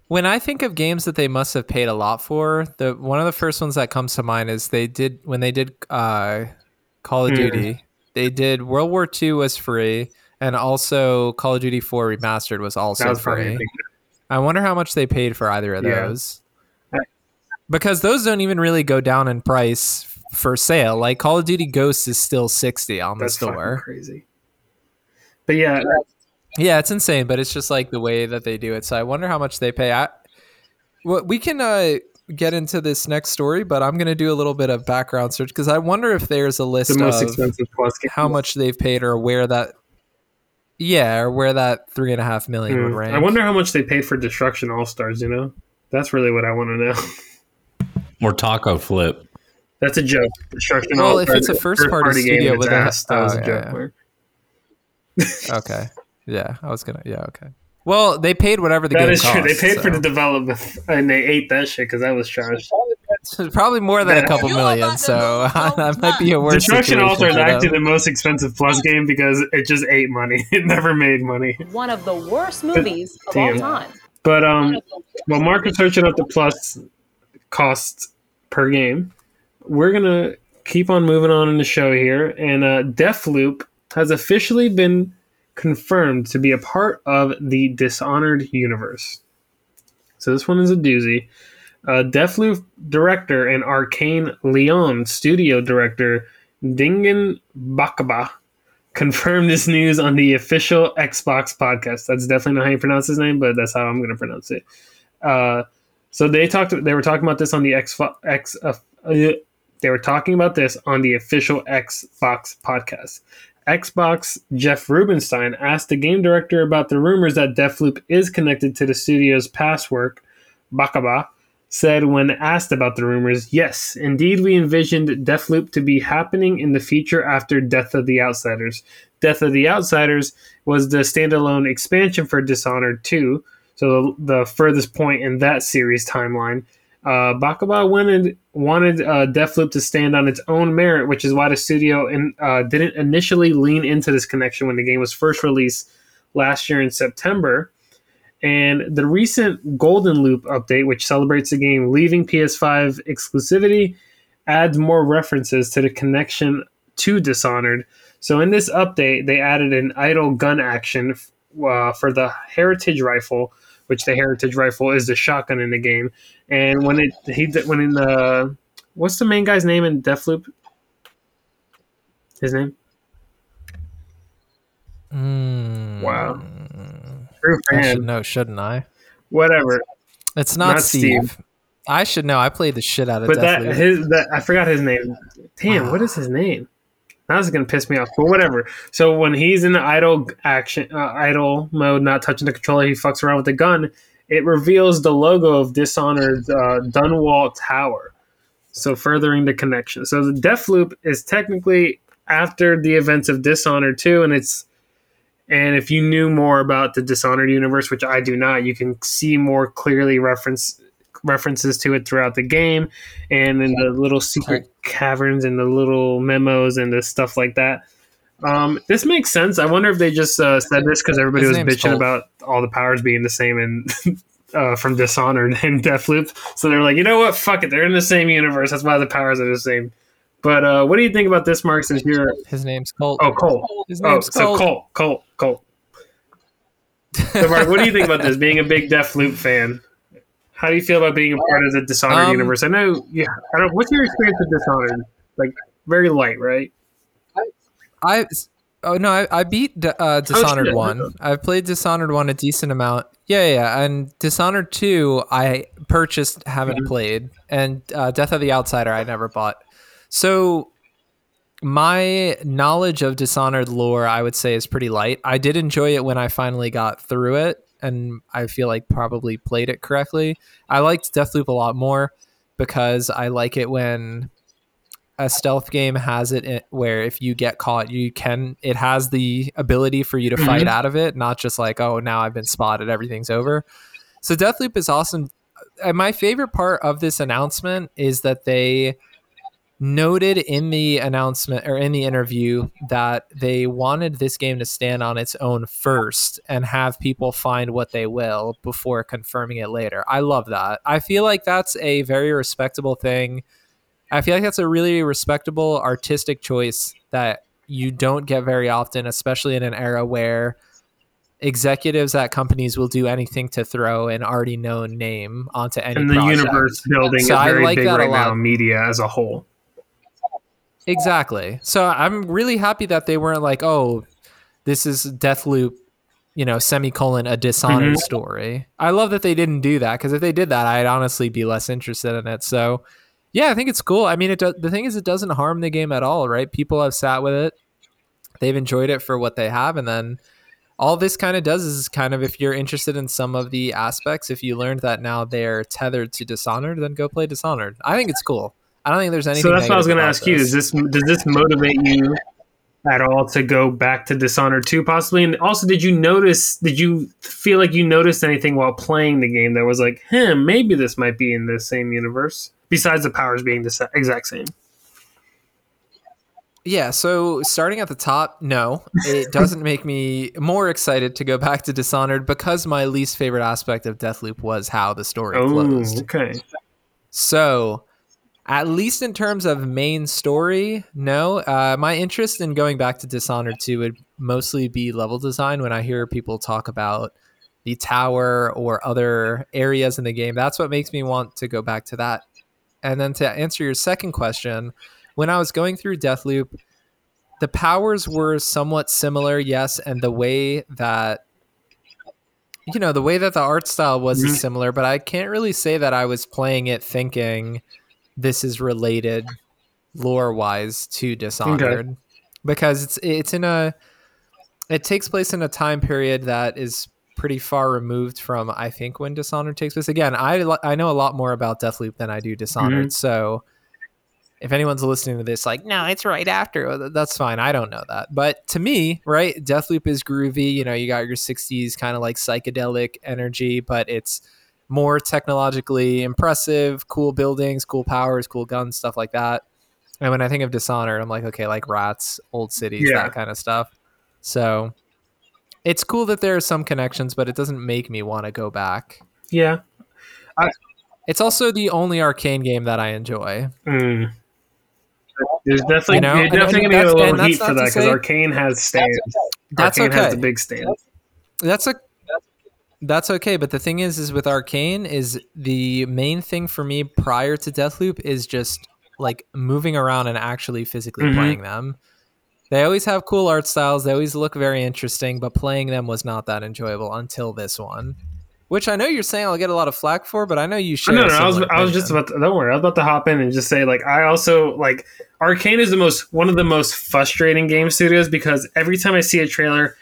When I think of games that they must have paid a lot for, the one of the first ones that comes to mind is they did when they did uh, Call of mm. Duty. They did World War Two was free, and also Call of Duty four Remastered was also was free. I wonder how much they paid for either of yeah. those. because those don't even really go down in price for sale. Like Call of Duty Ghosts is still sixty on that's the store. Crazy. But yeah, yeah, it's insane. But it's just like the way that they do it. So I wonder how much they pay. I, well, we can uh, get into this next story, but I'm going to do a little bit of background search because I wonder if there's a list the most of expensive plus games. How much they've paid or where that. Yeah, or where that three and a half million mm. would rank. I wonder how much they paid for Destruction All-Stars, you know? That's really what I want to know. Or Taco Flip. That's a joke. Destruction well, All-Stars. Well, if it's a first-party first studio with ass, that, that was oh, a joke. Yeah, yeah. Okay. Yeah, I was going to... Yeah, okay. Well, they paid whatever the that game cost. That is true. They paid so. for the development, and they ate that shit because that was trash. Probably more than a couple million, so that might be a worse Destruction All-Stars is actually the most expensive Plus game because it just ate money. It never made money. One of the worst movies of all time. But um, while Mark is searching up the Plus costs per game, we're going to keep on moving on in the show here. And uh, Deathloop has officially been confirmed to be a part of the Dishonored universe. So this one is a doozy. Uh, Deathloop director and Arcane Leon studio director Dingen Bakaba confirmed this news on the official Xbox podcast. That's definitely not how you pronounce his name, but that's how I'm going to pronounce it. Uh, so they talked. They were talking about this on the X. X uh, uh, they were talking about this on the official Xbox podcast. Xbox Jeff Rubenstein asked the game director about the rumors that Deathloop is connected to the studio's past work. Bakaba said when asked about the rumors, yes, indeed we envisioned Deathloop to be happening in the future after Death of the Outsiders. Death of the Outsiders was the standalone expansion for Dishonored two, so the, the furthest point in that series timeline. Uh, Bakaba wanted, wanted uh, Deathloop to stand on its own merit, which is why the studio in, uh, didn't initially lean into this connection when the game was first released last year in September. And the recent Golden Loop update, which celebrates the game leaving P S five exclusivity, adds more references to the connection to Dishonored. So in this update, they added an idle gun action uh, for the Heritage Rifle, which the Heritage Rifle is the shotgun in the game. And when it he when in the what's the main guy's name in Deathloop? His name? Mm. Wow. I should know, shouldn't I? Whatever. It's not, not Steve. Steve. I should know. I played the shit out of but that. But that I forgot his name. Damn, wow. What is his name? That is going to piss me off, but whatever. So when he's in the idle action, uh, idle mode, not touching the controller, he fucks around with the gun. It reveals the logo of Dishonored's uh, Dunwall Tower. So furthering the connection. So the Deathloop is technically after the events of Dishonored two, and it's And if you knew more about the Dishonored universe, which I do not, you can see more clearly reference references to it throughout the game and in the little secret caverns and the little memos and the stuff like that. Um, this makes sense. I wonder if they just uh, said this because everybody His was bitching Joel. about all the powers being the same and uh, from Dishonored and Deathloop. So they're like, you know what? Fuck it. They're in the same universe. That's why the powers are the same. But uh, what do you think about this, Mark? Since you're his name's Colt. Oh, Colt. His name's oh, Colt. So Colt, Colt, Colt. So, Mark, what do you think about this? Being a big Deathloop fan, how do you feel about being a part of the Dishonored um, universe? I know. Yeah. I don't. What's your experience with Dishonored? Like very light, right? I. Oh no, I, I beat uh, Dishonored oh, one. I've played Dishonored one a decent amount. Yeah, yeah, and Dishonored two I purchased, haven't mm-hmm. played, and uh, Death of the Outsider I never bought. So my knowledge of Dishonored lore, I would say, is pretty light. I did enjoy it when I finally got through it, and I feel like probably played it correctly. I liked Deathloop a lot more because I like it when a stealth game has it in, where if you get caught, you can. It has the ability for you to mm-hmm. fight out of it, not just like, oh, now I've been spotted, everything's over. So Deathloop is awesome. And my favorite part of this announcement is that they noted in the announcement or in the interview that they wanted this game to stand on its own first and have people find what they will before confirming it later. I love that. I feel like that's a very respectable thing. I feel like that's a really respectable artistic choice that you don't get very often, especially in an era where executives at companies will do anything to throw an already known name onto any and the project. Universe building so is very like big right now, media as a whole. Exactly. So I'm really happy that they weren't like, oh, this is Deathloop, you know, semicolon, a Dishonored mm-hmm. story. I love that they didn't do that, because if they did that, I'd honestly be less interested in it. So yeah, I think it's cool. I mean, it do- the thing is, it doesn't harm the game at all, right? People have sat with it. They've enjoyed it for what they have, and then all this kind of does is kind of, if you're interested in some of the aspects, if you learned that now they're tethered to Dishonored, then go play Dishonored. I think it's cool. I don't think there's anything. So that's what I was going to ask you. Is this, does this motivate you at all to go back to Dishonored two possibly? And also, did you notice, did you feel like you noticed anything while playing the game that was like, hmm, maybe this might be in the same universe, besides the powers being the exact same? Yeah, so starting at the top, no, it doesn't make me more excited to go back to Dishonored, because my least favorite aspect of Deathloop was how the story oh, closed. Okay. So, at least in terms of main story, no. Uh, my interest in going back to Dishonored two would mostly be level design. When I hear people talk about the tower or other areas in the game, that's what makes me want to go back to that. And then to answer your second question, when I was going through Deathloop, the powers were somewhat similar, yes, and the way that, you know, the way that the art style was mm-hmm. similar, but I can't really say that I was playing it thinking this is related lore-wise to Dishonored, okay. because it's it's in a it takes place in a time period that is pretty far removed from, I think, when Dishonored takes place. Again, I I know a lot more about Deathloop than I do Dishonored, mm-hmm. so if anyone's listening to this like, no, it's right after, that's fine. I don't know that. But to me, right, Deathloop is groovy. You know, you got your sixties kind of like psychedelic energy, but it's more technologically impressive, cool buildings, cool powers, cool guns, stuff like that. And when I think of Dishonored, I'm like, okay, like rats, old cities, yeah. that kind of stuff. So it's cool that there are some connections, but it doesn't make me want to go back. Yeah. I- it's also the only Arcane game that I enjoy. Mm. There's definitely, you know? You're definitely going to get a little heat for that, because Arcane has stands. That's okay. Arcane has the big stand. That's a, that's okay. But the thing is, is with Arcane, is the main thing for me prior to Deathloop is just like moving around and actually physically mm-hmm. playing them. They always have cool art styles. They always look very interesting, but playing them was not that enjoyable until this one. Which I know you're saying I'll get a lot of flack for, but I know you should. No, no, I was, I was just about to, don't worry, I was about to hop in and just say, like, I also, like, Arcane is the most, one of the most frustrating game studios, because every time I see a trailer,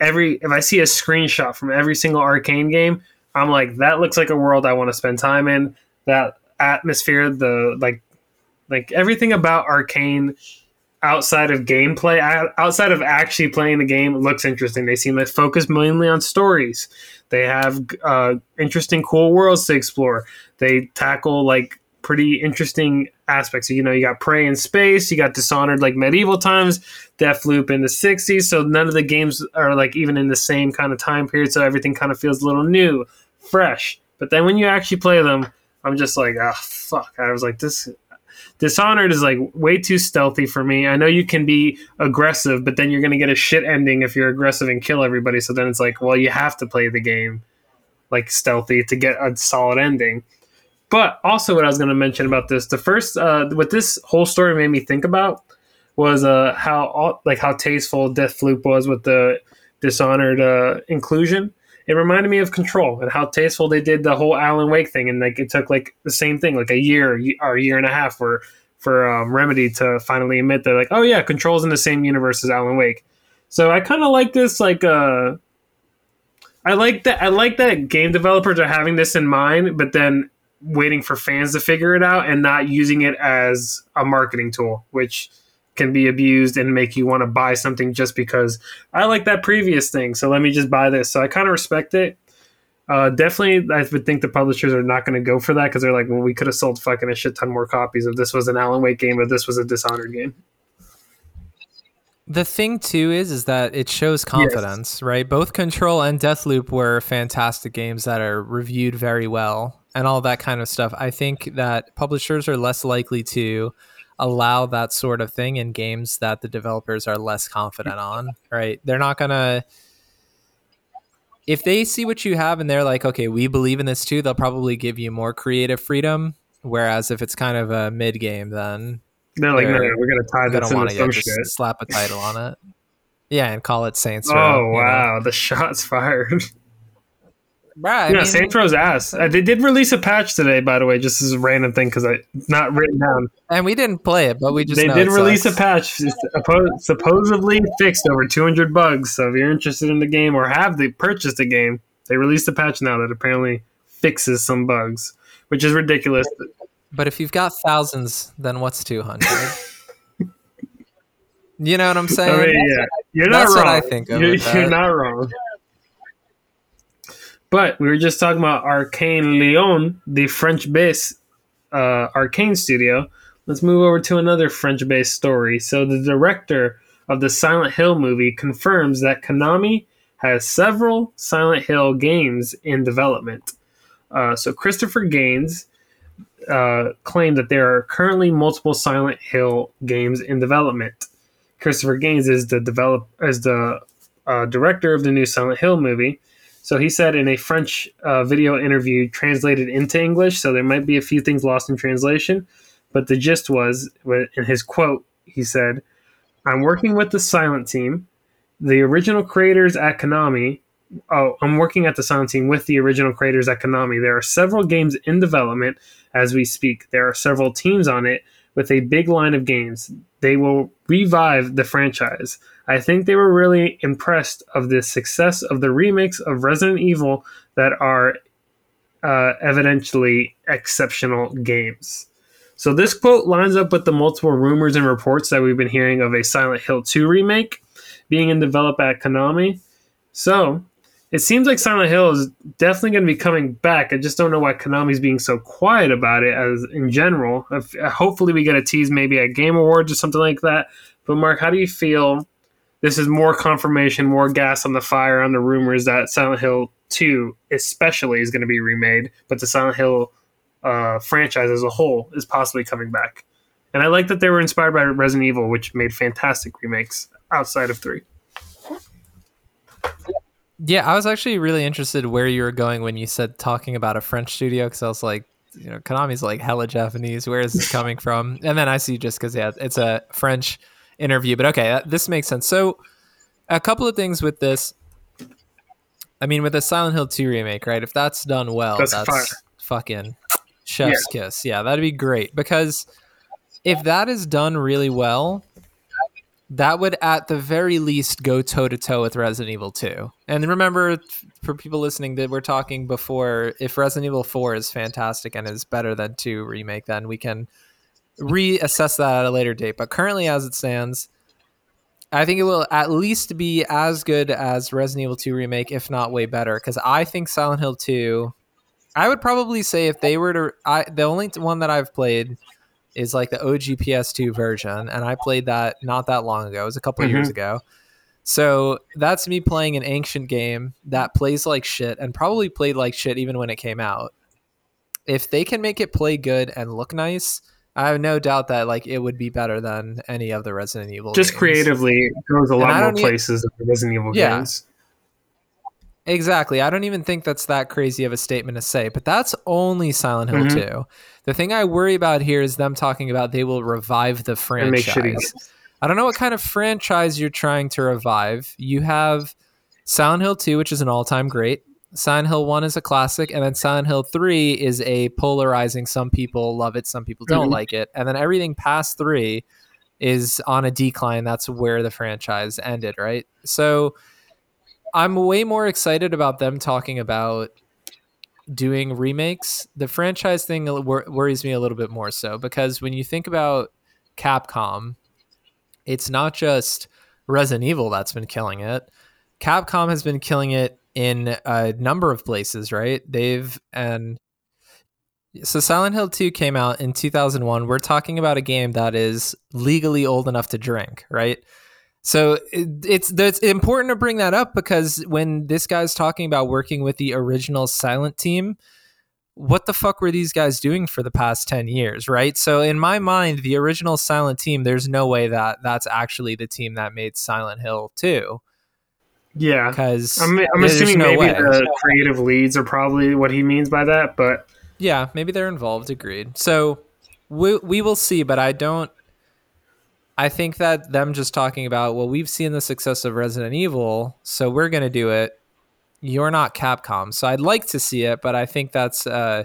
every, if I see a screenshot from every single Arcane game, I'm like, that looks like a world I want to spend time in. That atmosphere, the, like, like everything about Arcane outside of gameplay, outside of actually playing the game, looks interesting. They seem to focus mainly on stories. They have uh, interesting, cool worlds to explore. They tackle like pretty interesting aspects. You know, you got Prey in space, you got Dishonored like medieval times, Deathloop in the sixties. So none of the games are like even in the same kind of time period. So everything kind of feels a little new, fresh. But then when you actually play them, I'm just like, ah, oh, fuck. I was like, this. Dishonored is like way too stealthy for me. I know you can be aggressive, but then you're going to get a shit ending if you're aggressive and kill everybody. So then it's like, well, you have to play the game like stealthy to get a solid ending. But also what I was going to mention about this, the first, uh, what this whole story made me think about was uh, how like how tasteful Deathloop was with the Dishonored uh, inclusion. It reminded me of Control and how tasteful they did the whole Alan Wake thing. And like it took like the same thing, like a year or a year and a half for, for um, Remedy to finally admit that, like, oh yeah, Control's in the same universe as Alan Wake. So I kind of like this, like, uh, I like that I like that game developers are having this in mind, but then waiting for fans to figure it out and not using it as a marketing tool, which can be abused and make you want to buy something just because I like that previous thing, so let me just buy this. So I kind of respect it. Uh, definitely, I would think the publishers are not going to go for that, because they're like, well, we could have sold fucking a shit ton more copies if this was an Alan Wake game, if this was a Dishonored game. The thing, too, is is that it shows confidence, yes. right? Both Control and Deathloop were fantastic games that are reviewed very well and all that kind of stuff. I think that publishers are less likely to allow that sort of thing in games that the developers are less confident on, right? They're not gonna if they see what you have and they're like, okay, we believe in this too, they'll probably give you more creative freedom. Whereas if it's kind of a mid game, then they're like, no, we're gonna tie this into some shit. Just slap a title on it. Yeah, and call it Saints Row. Oh wow, you know? The shots fired. Right, yeah, mean, Saints Row's ass. Uh, they did release a patch today, by the way, just as a random thing because it's not written down. And we didn't play it, but we just they know did release a patch suppo- supposedly fixed over two hundred bugs. So if you're interested in the game or have the, purchased the game, they released a patch now that apparently fixes some bugs, which is ridiculous. But if you've got thousands, then what's two hundred? You know what I'm saying? I mean, yeah. You're not That's wrong. What I think of you're, you're not wrong. But we were just talking about Arcane Lyon, the French-based uh, Arcane studio. Let's move over to another French-based story. So the director of the Silent Hill movie confirms that Konami has several Silent Hill games in development. Uh, so Christopher Gaines uh, claimed that there are currently multiple Silent Hill games in development. Christopher Gaines is the develop is the uh, director of the new Silent Hill movie. So he said in a French uh, video interview translated into English, so there might be a few things lost in translation, but the gist was, in his quote, he said, "I'm working with the Silent Team, the original creators at Konami. Oh, I'm working at the Silent Team with the original creators at Konami. There are several games in development as we speak. There are several teams on it with a big line of games. They will revive the franchise. I think they were really impressed of the success of the remakes of Resident Evil that are uh, evidently exceptional games." So this quote lines up with the multiple rumors and reports that we've been hearing of a Silent Hill two remake being in development at Konami. So it seems like Silent Hill is definitely going to be coming back. I just don't know why Konami's being so quiet about it as in general. If, hopefully we get a tease maybe at Game Awards or something like that. But Mark, how do you feel? This is more confirmation, more gas on the fire on the rumors that Silent Hill two especially is going to be remade, but the Silent Hill uh, franchise as a whole is possibly coming back. And I like that they were inspired by Resident Evil, which made fantastic remakes outside of three. Yeah, I was actually really interested where you were going when you said talking about a French studio, because I was like, you know, Konami's like hella Japanese. Where is this coming from? And then I see just because, yeah, it's a French interview, but okay, that, this makes sense. So a couple of things with this. I mean, with a Silent Hill two remake, right? If that's done well, that's, that's fucking chef's yeah. kiss. Yeah, that'd be great, because if that is done really well, that would at the very least go toe to toe with Resident Evil two. And remember, for people listening, that we're talking before, if Resident Evil four is fantastic and is better than two remake, then we can reassess that at a later date, but currently as it stands, I think it will at least be as good as Resident Evil two remake, if not way better, because I think Silent Hill two, I would probably say if they were to I the only one that I've played is like the O G P S two version, and I played that not that long ago. It was a couple mm-hmm. of years ago, so that's me playing an ancient game that plays like shit and probably played like shit even when it came out. If they can make it play good and look nice, I have no doubt that like it would be better than any of the Resident Evil games. Just creatively, it goes a lot more places than the Resident Evil yeah, games. Exactly. I don't even think that's that crazy of a statement to say, but that's only Silent Hill mm-hmm. two. The thing I worry about here is them talking about they will revive the franchise. I don't know what kind of franchise you're trying to revive. You have Silent Hill two, which is an all-time great. Silent Hill one is a classic, and then Silent Hill three is a polarizing, some people love it, some people don't mm-hmm. like it, and then everything past three is on a decline. That's where the franchise ended, right? So I'm way more excited about them talking about doing remakes. The franchise thing wor- worries me a little bit more so, because when you think about Capcom, it's not just Resident Evil that's been killing it. Capcom has been killing it in a number of places, right? They've and so Silent Hill two came out in two thousand one. We're talking about a game that is legally old enough to drink, right? So it, it's it's important to bring that up, because when this guy's talking about working with the original Silent Team, what the fuck were these guys doing for the past ten years, right? So in my mind, the original Silent Team, there's no way that that's actually the team that made Silent Hill two. Yeah, because I'm, I'm assuming no maybe way. the creative leads are probably what he means by that. But yeah, maybe they're involved. Agreed. So we we will see. But I don't. I think that them just talking about, well, we've seen the success of Resident Evil, so we're going to do it. You're not Capcom, so I'd like to see it, but I think that's. Uh,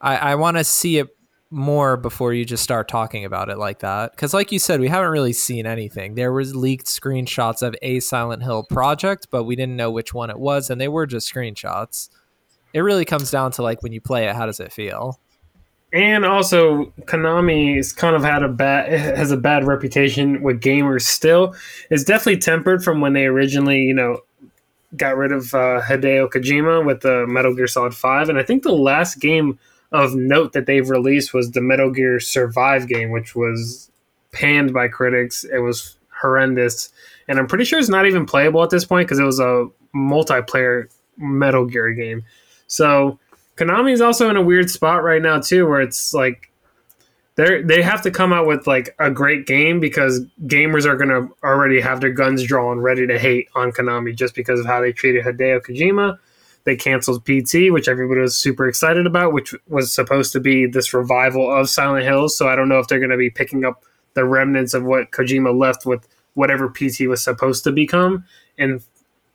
I I want to see it more before you just start talking about it like that, because like you said, we haven't really seen anything. There was leaked screenshots of a Silent Hill project, but we didn't know which one it was, and they were just screenshots. It really comes down to, like, when you play it, how does it feel? And also, Konami's kind of had a bad has a bad reputation with gamers still. It's definitely tempered from when they originally, you know, got rid of uh, Hideo Kojima with the Metal Gear Solid five, and I think the last game of note that they've released was the Metal Gear Survive game, which was panned by critics. It was horrendous, and I'm pretty sure it's not even playable at this point because it was a multiplayer Metal Gear game. So Konami is also in a weird spot right now too, where it's like they they have to come out with like a great game because gamers are going to already have their guns drawn, ready to hate on Konami just because of how they treated Hideo Kojima. They canceled P T, which everybody was super excited about, which was supposed to be this revival of Silent Hill. So I don't know if they're going to be picking up the remnants of what Kojima left with whatever P T was supposed to become and,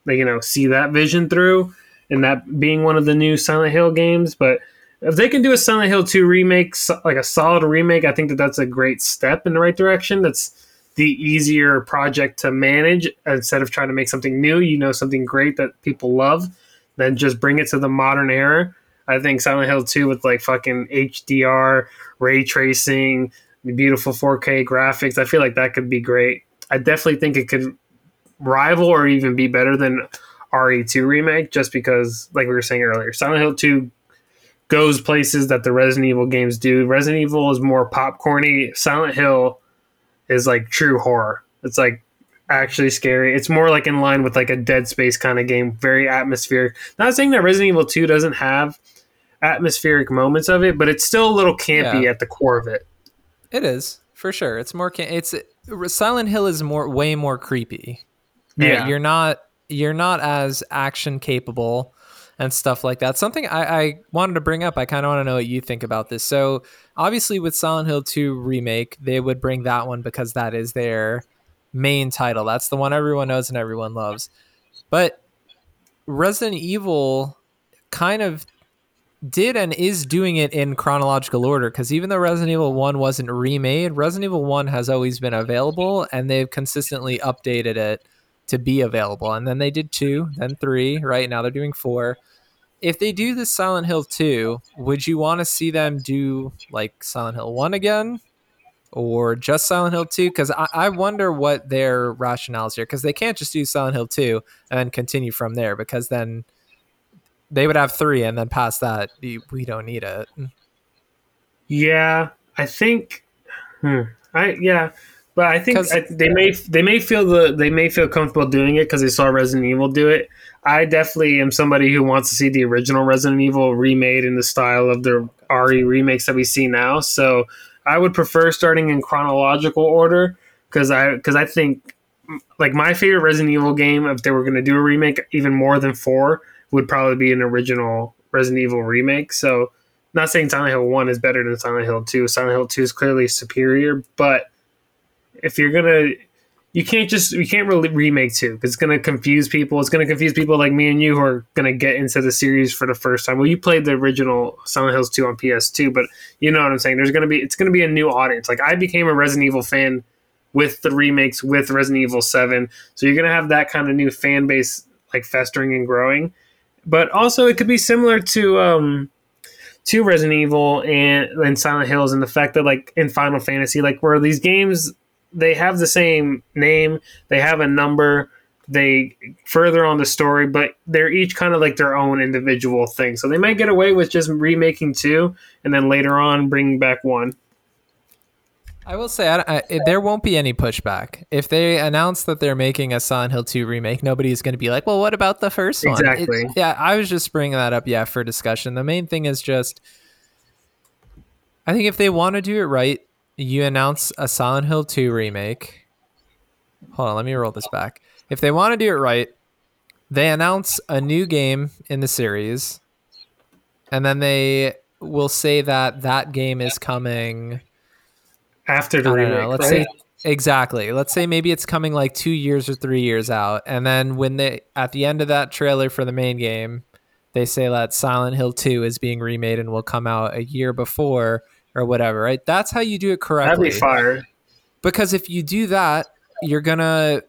you know, see that vision through and that being one of the new Silent Hill games. But if they can do a Silent Hill two remake, like a solid remake, I think that that's a great step in the right direction. That's the easier project to manage instead of trying to make something new, you know, something great that people love. Then just bring it to the modern era. I think Silent Hill two with like fucking H D R, ray tracing, beautiful four K graphics, I feel like that could be great. I definitely think it could rival or even be better than R E two remake just because, like we were saying earlier, Silent Hill two goes places that the Resident Evil games do. Resident Evil is more popcorny. Silent Hill is like true horror. It's like actually scary. It's more like in line with like a Dead Space kind of game, very atmospheric. Not saying that Resident Evil two doesn't have atmospheric moments of it, but it's still a little campy yeah. at the core of it. It is for sure. It's more. It's Silent Hill is more way more creepy. Yeah, right? you're not you're not as action capable and stuff like that. Something I, I wanted to bring up. I kind of want to know what you think about this. So obviously, with Silent Hill two remake, they would bring that one because that is their main title. That's the one everyone knows and everyone loves. But Resident Evil kind of did and is doing it in chronological order, because even though Resident Evil one wasn't remade, Resident Evil one has always been available and they've consistently updated it to be available. And then they did two, then three, right? Now they're doing four. If they do this Silent Hill two, would you want to see them do like Silent Hill one again? Or just Silent Hill two? Because I, I wonder what their rationale is here. Because they can't just do Silent Hill two and continue from there. Because then they would have three, and then past that, we don't need it. Yeah, I think. Hmm, I yeah, but I think I, they may they may feel the they may feel comfortable doing it because they saw Resident Evil do it. I definitely am somebody who wants to see the original Resident Evil remade in the style of the R E remakes that we see now. So I would prefer starting in chronological order because I because I think like my favorite Resident Evil game, if they were going to do a remake even more than four, would probably be an original Resident Evil remake. So not saying Silent Hill one is better than Silent Hill two. Silent Hill two is clearly superior, but if you're going to you can't just you can't really remake two because it's going to confuse people. It's going to confuse people like me and you who are going to get into the series for the first time. Well, you played the original Silent Hills two on P S two, but you know what I'm saying. There's going to be it's going to be a new audience. Like I became a Resident Evil fan with the remakes with Resident Evil seven, so you're going to have that kind of new fan base like festering and growing. But also, it could be similar to um, to Resident Evil and, and Silent Hills, and the fact that like in Final Fantasy, like where these games, they have the same name, they have a number, they further on the story, but they're each kind of like their own individual thing. So they might get away with just remaking two and then later on bringing back one. I will say I, I, there won't be any pushback. If they announce that they're making a Silent Hill two remake, nobody's going to be like, well, what about the first one? Exactly. It, yeah, I was just bringing that up, yeah, for discussion. The main thing is just, I think if they want to do it right, you announce a Silent Hill two remake. Hold on, let me roll this back. if they want to do it right, they announce a new game in the series, and then they will say that that game is coming after the remake. Know, let's right? say exactly. Let's say maybe it's coming like two years or three years out, and then when they at the end of that trailer for the main game, they say that Silent Hill two is being remade and will come out a year before or whatever. Right? That's how you do it correctly. That'd be fire. Because if you do that, you're gonna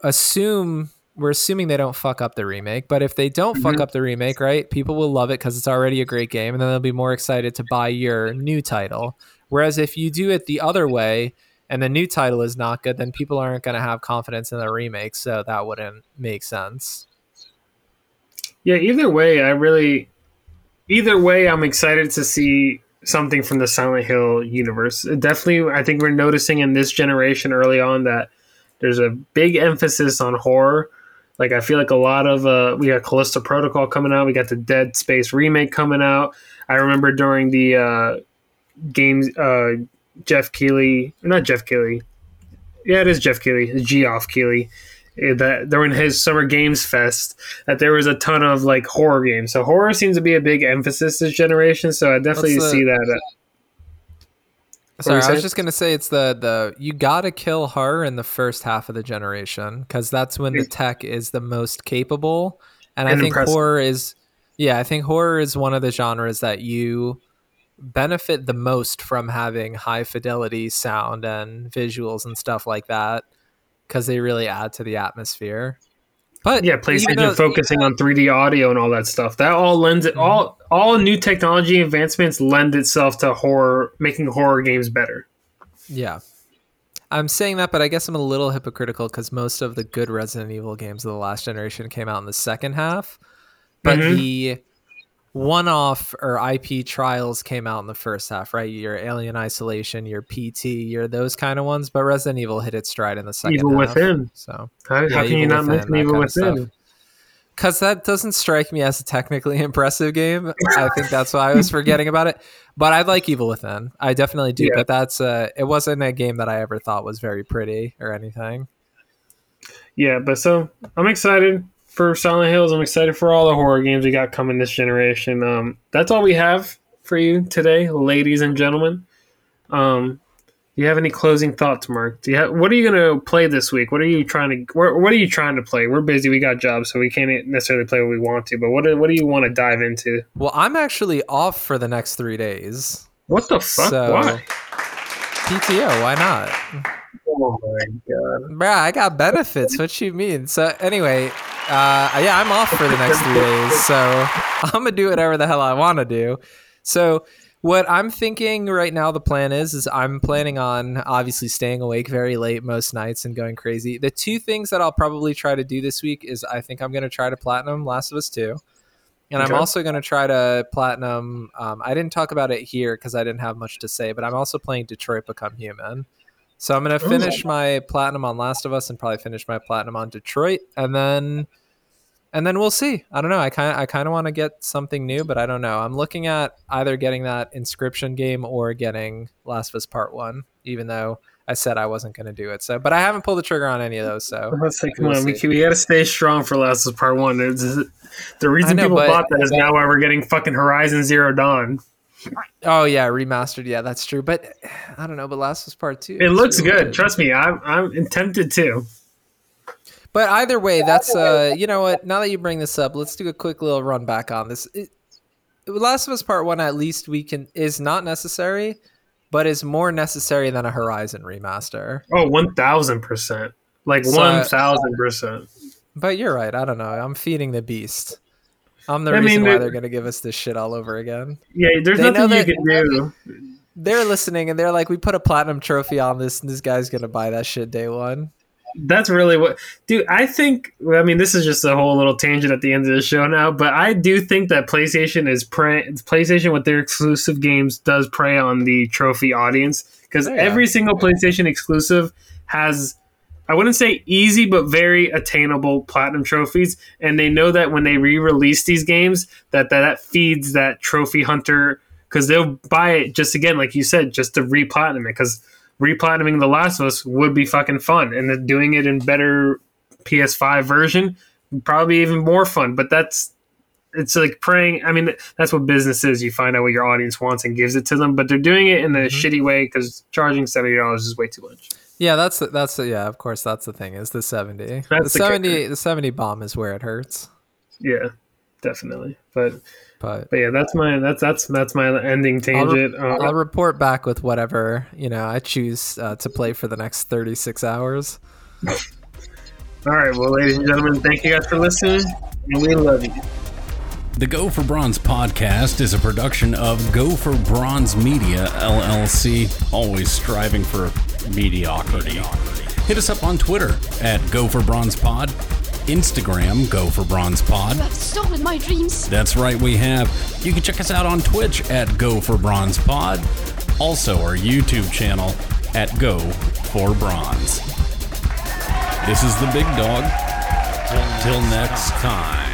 assume. We're assuming they don't fuck up the remake, but if they don't mm-hmm. fuck up the remake, right, people will love it because it's already a great game, and then they'll be more excited to buy your new title. Whereas if you do it the other way and the new title is not good, then people aren't going to have confidence in the remake, so that wouldn't make sense. Yeah, either way, I really... Either way, I'm excited to see something from the Silent Hill universe. Definitely, I think we're noticing in this generation early on that there's a big emphasis on horror. Like, I feel like a lot of, uh, we got Callisto Protocol coming out. We got the Dead Space remake coming out. I remember during the uh, games, uh, Jeff Keighley, not Jeff Keighley. Yeah, it is Jeff Keighley, Geoff Keighley. That during his Summer Games Fest, that there was a ton of like horror games. So horror seems to be a big emphasis this generation. So I definitely the, see that. Uh, sorry, I was just gonna say it's the the you gotta kill horror in the first half of the generation because that's when the tech is the most capable. And, and I think impressive. horror is, yeah, I think horror is one of the genres that you benefit the most from having high fidelity sound and visuals and stuff like that, because they really add to the atmosphere. But yeah, PlayStation though, focusing yeah. on three D audio and all that stuff, that all lends it mm-hmm. all all new technology advancements lend itself to horror, making horror games better. Yeah, I'm saying that, but I guess I'm a little hypocritical because most of the good Resident Evil games of the last generation came out in the second half, but mm-hmm. the one-off or I P trials came out in the first half, right? Your Alien Isolation, your P T, your those kind of ones. But Resident Evil hit its stride in the second Evil half. Within. So, how, yeah, how can Evil you not mention Evil Within? Because that doesn't strike me as a technically impressive game. I think that's why I was forgetting about it. But I like Evil Within. I definitely do. Yeah. But that's uh, it wasn't a game that I ever thought was very pretty or anything. Yeah, but so I'm excited for Silent Hills. I'm excited for all the horror games we got coming this generation. Um, that's all we have for you today, ladies and gentlemen. Um, do you have any closing thoughts, Mark? Do you have, what are you going to play this week? What are you trying to? Wh- what are you trying to play? We're busy. We got jobs, so we can't necessarily play what we want to. But what? What do you want to dive into? Well, I'm actually off for the next three days. What the fuck? So, why? P T O? Why not? Oh my god, bruh, I got benefits. What you mean? So anyway, uh yeah, I'm off for the next three days, so I'm gonna do whatever the hell I want to do. So what I'm thinking right now, the plan is, is I'm planning on obviously staying awake very late most nights and going crazy. The two things that I'll probably try to do this week is I think I'm gonna try to platinum Last of Us two, and okay. I'm also gonna try to platinum. Um, I didn't talk about it here because I didn't have much to say, but I'm also playing Detroit Become Human. So I'm going to finish my platinum on Last of Us and probably finish my platinum on Detroit. And then and then we'll see. I don't know. I kind of I kind of want to get something new, but I don't know. I'm looking at either getting that Inscription game or getting Last of Us Part one, even though I said I wasn't going to do it. So, but I haven't pulled the trigger on any of those. So let's say, come we'll on, we, we got to stay strong for Last of Us Part one. It's, it's, the reason know, people but, bought that is now why we're getting fucking Horizon Zero Dawn. Oh yeah, remastered. Yeah, that's true. But I don't know. But Last was Part Two. It looks really good. good. Trust me, I'm I'm tempted too. But either way, that's uh, you know what? Now that you bring this up, let's do a quick little run back on this. It, Last of Us Part One, at least we can is not necessary, but is more necessary than a Horizon remaster. Oh, one thousand percent. Like so, one thousand percent. But you're right. I don't know. I'm feeding the beast. I'm the I reason mean, why they're going to give us this shit all over again. Yeah, there's they nothing that, you can do. They're listening, and they're like, we put a platinum trophy on this, and this guy's going to buy that shit day one. That's really what... Dude, I think... I mean, this is just a whole little tangent at the end of the show now, but I do think that PlayStation is... Prey, PlayStation, with their exclusive games, does prey on the trophy audience, because oh, yeah. every single PlayStation exclusive has... I wouldn't say easy, but very attainable platinum trophies. And they know that when they re-release these games, that that, that feeds that trophy hunter, because they'll buy it just, again, like you said, just to re-platinum it, because re-platinuming The Last of Us would be fucking fun. And then doing it in better P S five version, probably even more fun. But that's, it's like praying. I mean, that's what business is. You find out what your audience wants and gives it to them, but they're doing it in a mm-hmm. shitty way because charging seventy dollars is way too much. Yeah, that's the, that's the, yeah, of course, that's the thing, is the seventy. That's the seventy kicker. The seventy bomb is where it hurts. Yeah, definitely. But but, but yeah, that's my that's that's that's my ending tangent. I'll, re- uh, I'll report back with whatever, you know, I choose uh, to play for the next thirty-six hours. All right, well, ladies and gentlemen, thank you guys for listening, and we love you. The Go for Bronze podcast is a production of Go for Bronze Media, L L C, always striving for mediocrity. Hit us up on Twitter at Go for Bronze Pod, Instagram, Go for Bronze Pod. You have stolen my dreams. That's right, we have. You can check us out on Twitch at Go for Bronze Pod, also our YouTube channel at Go for Bronze. This is the Big Dog. Till next time.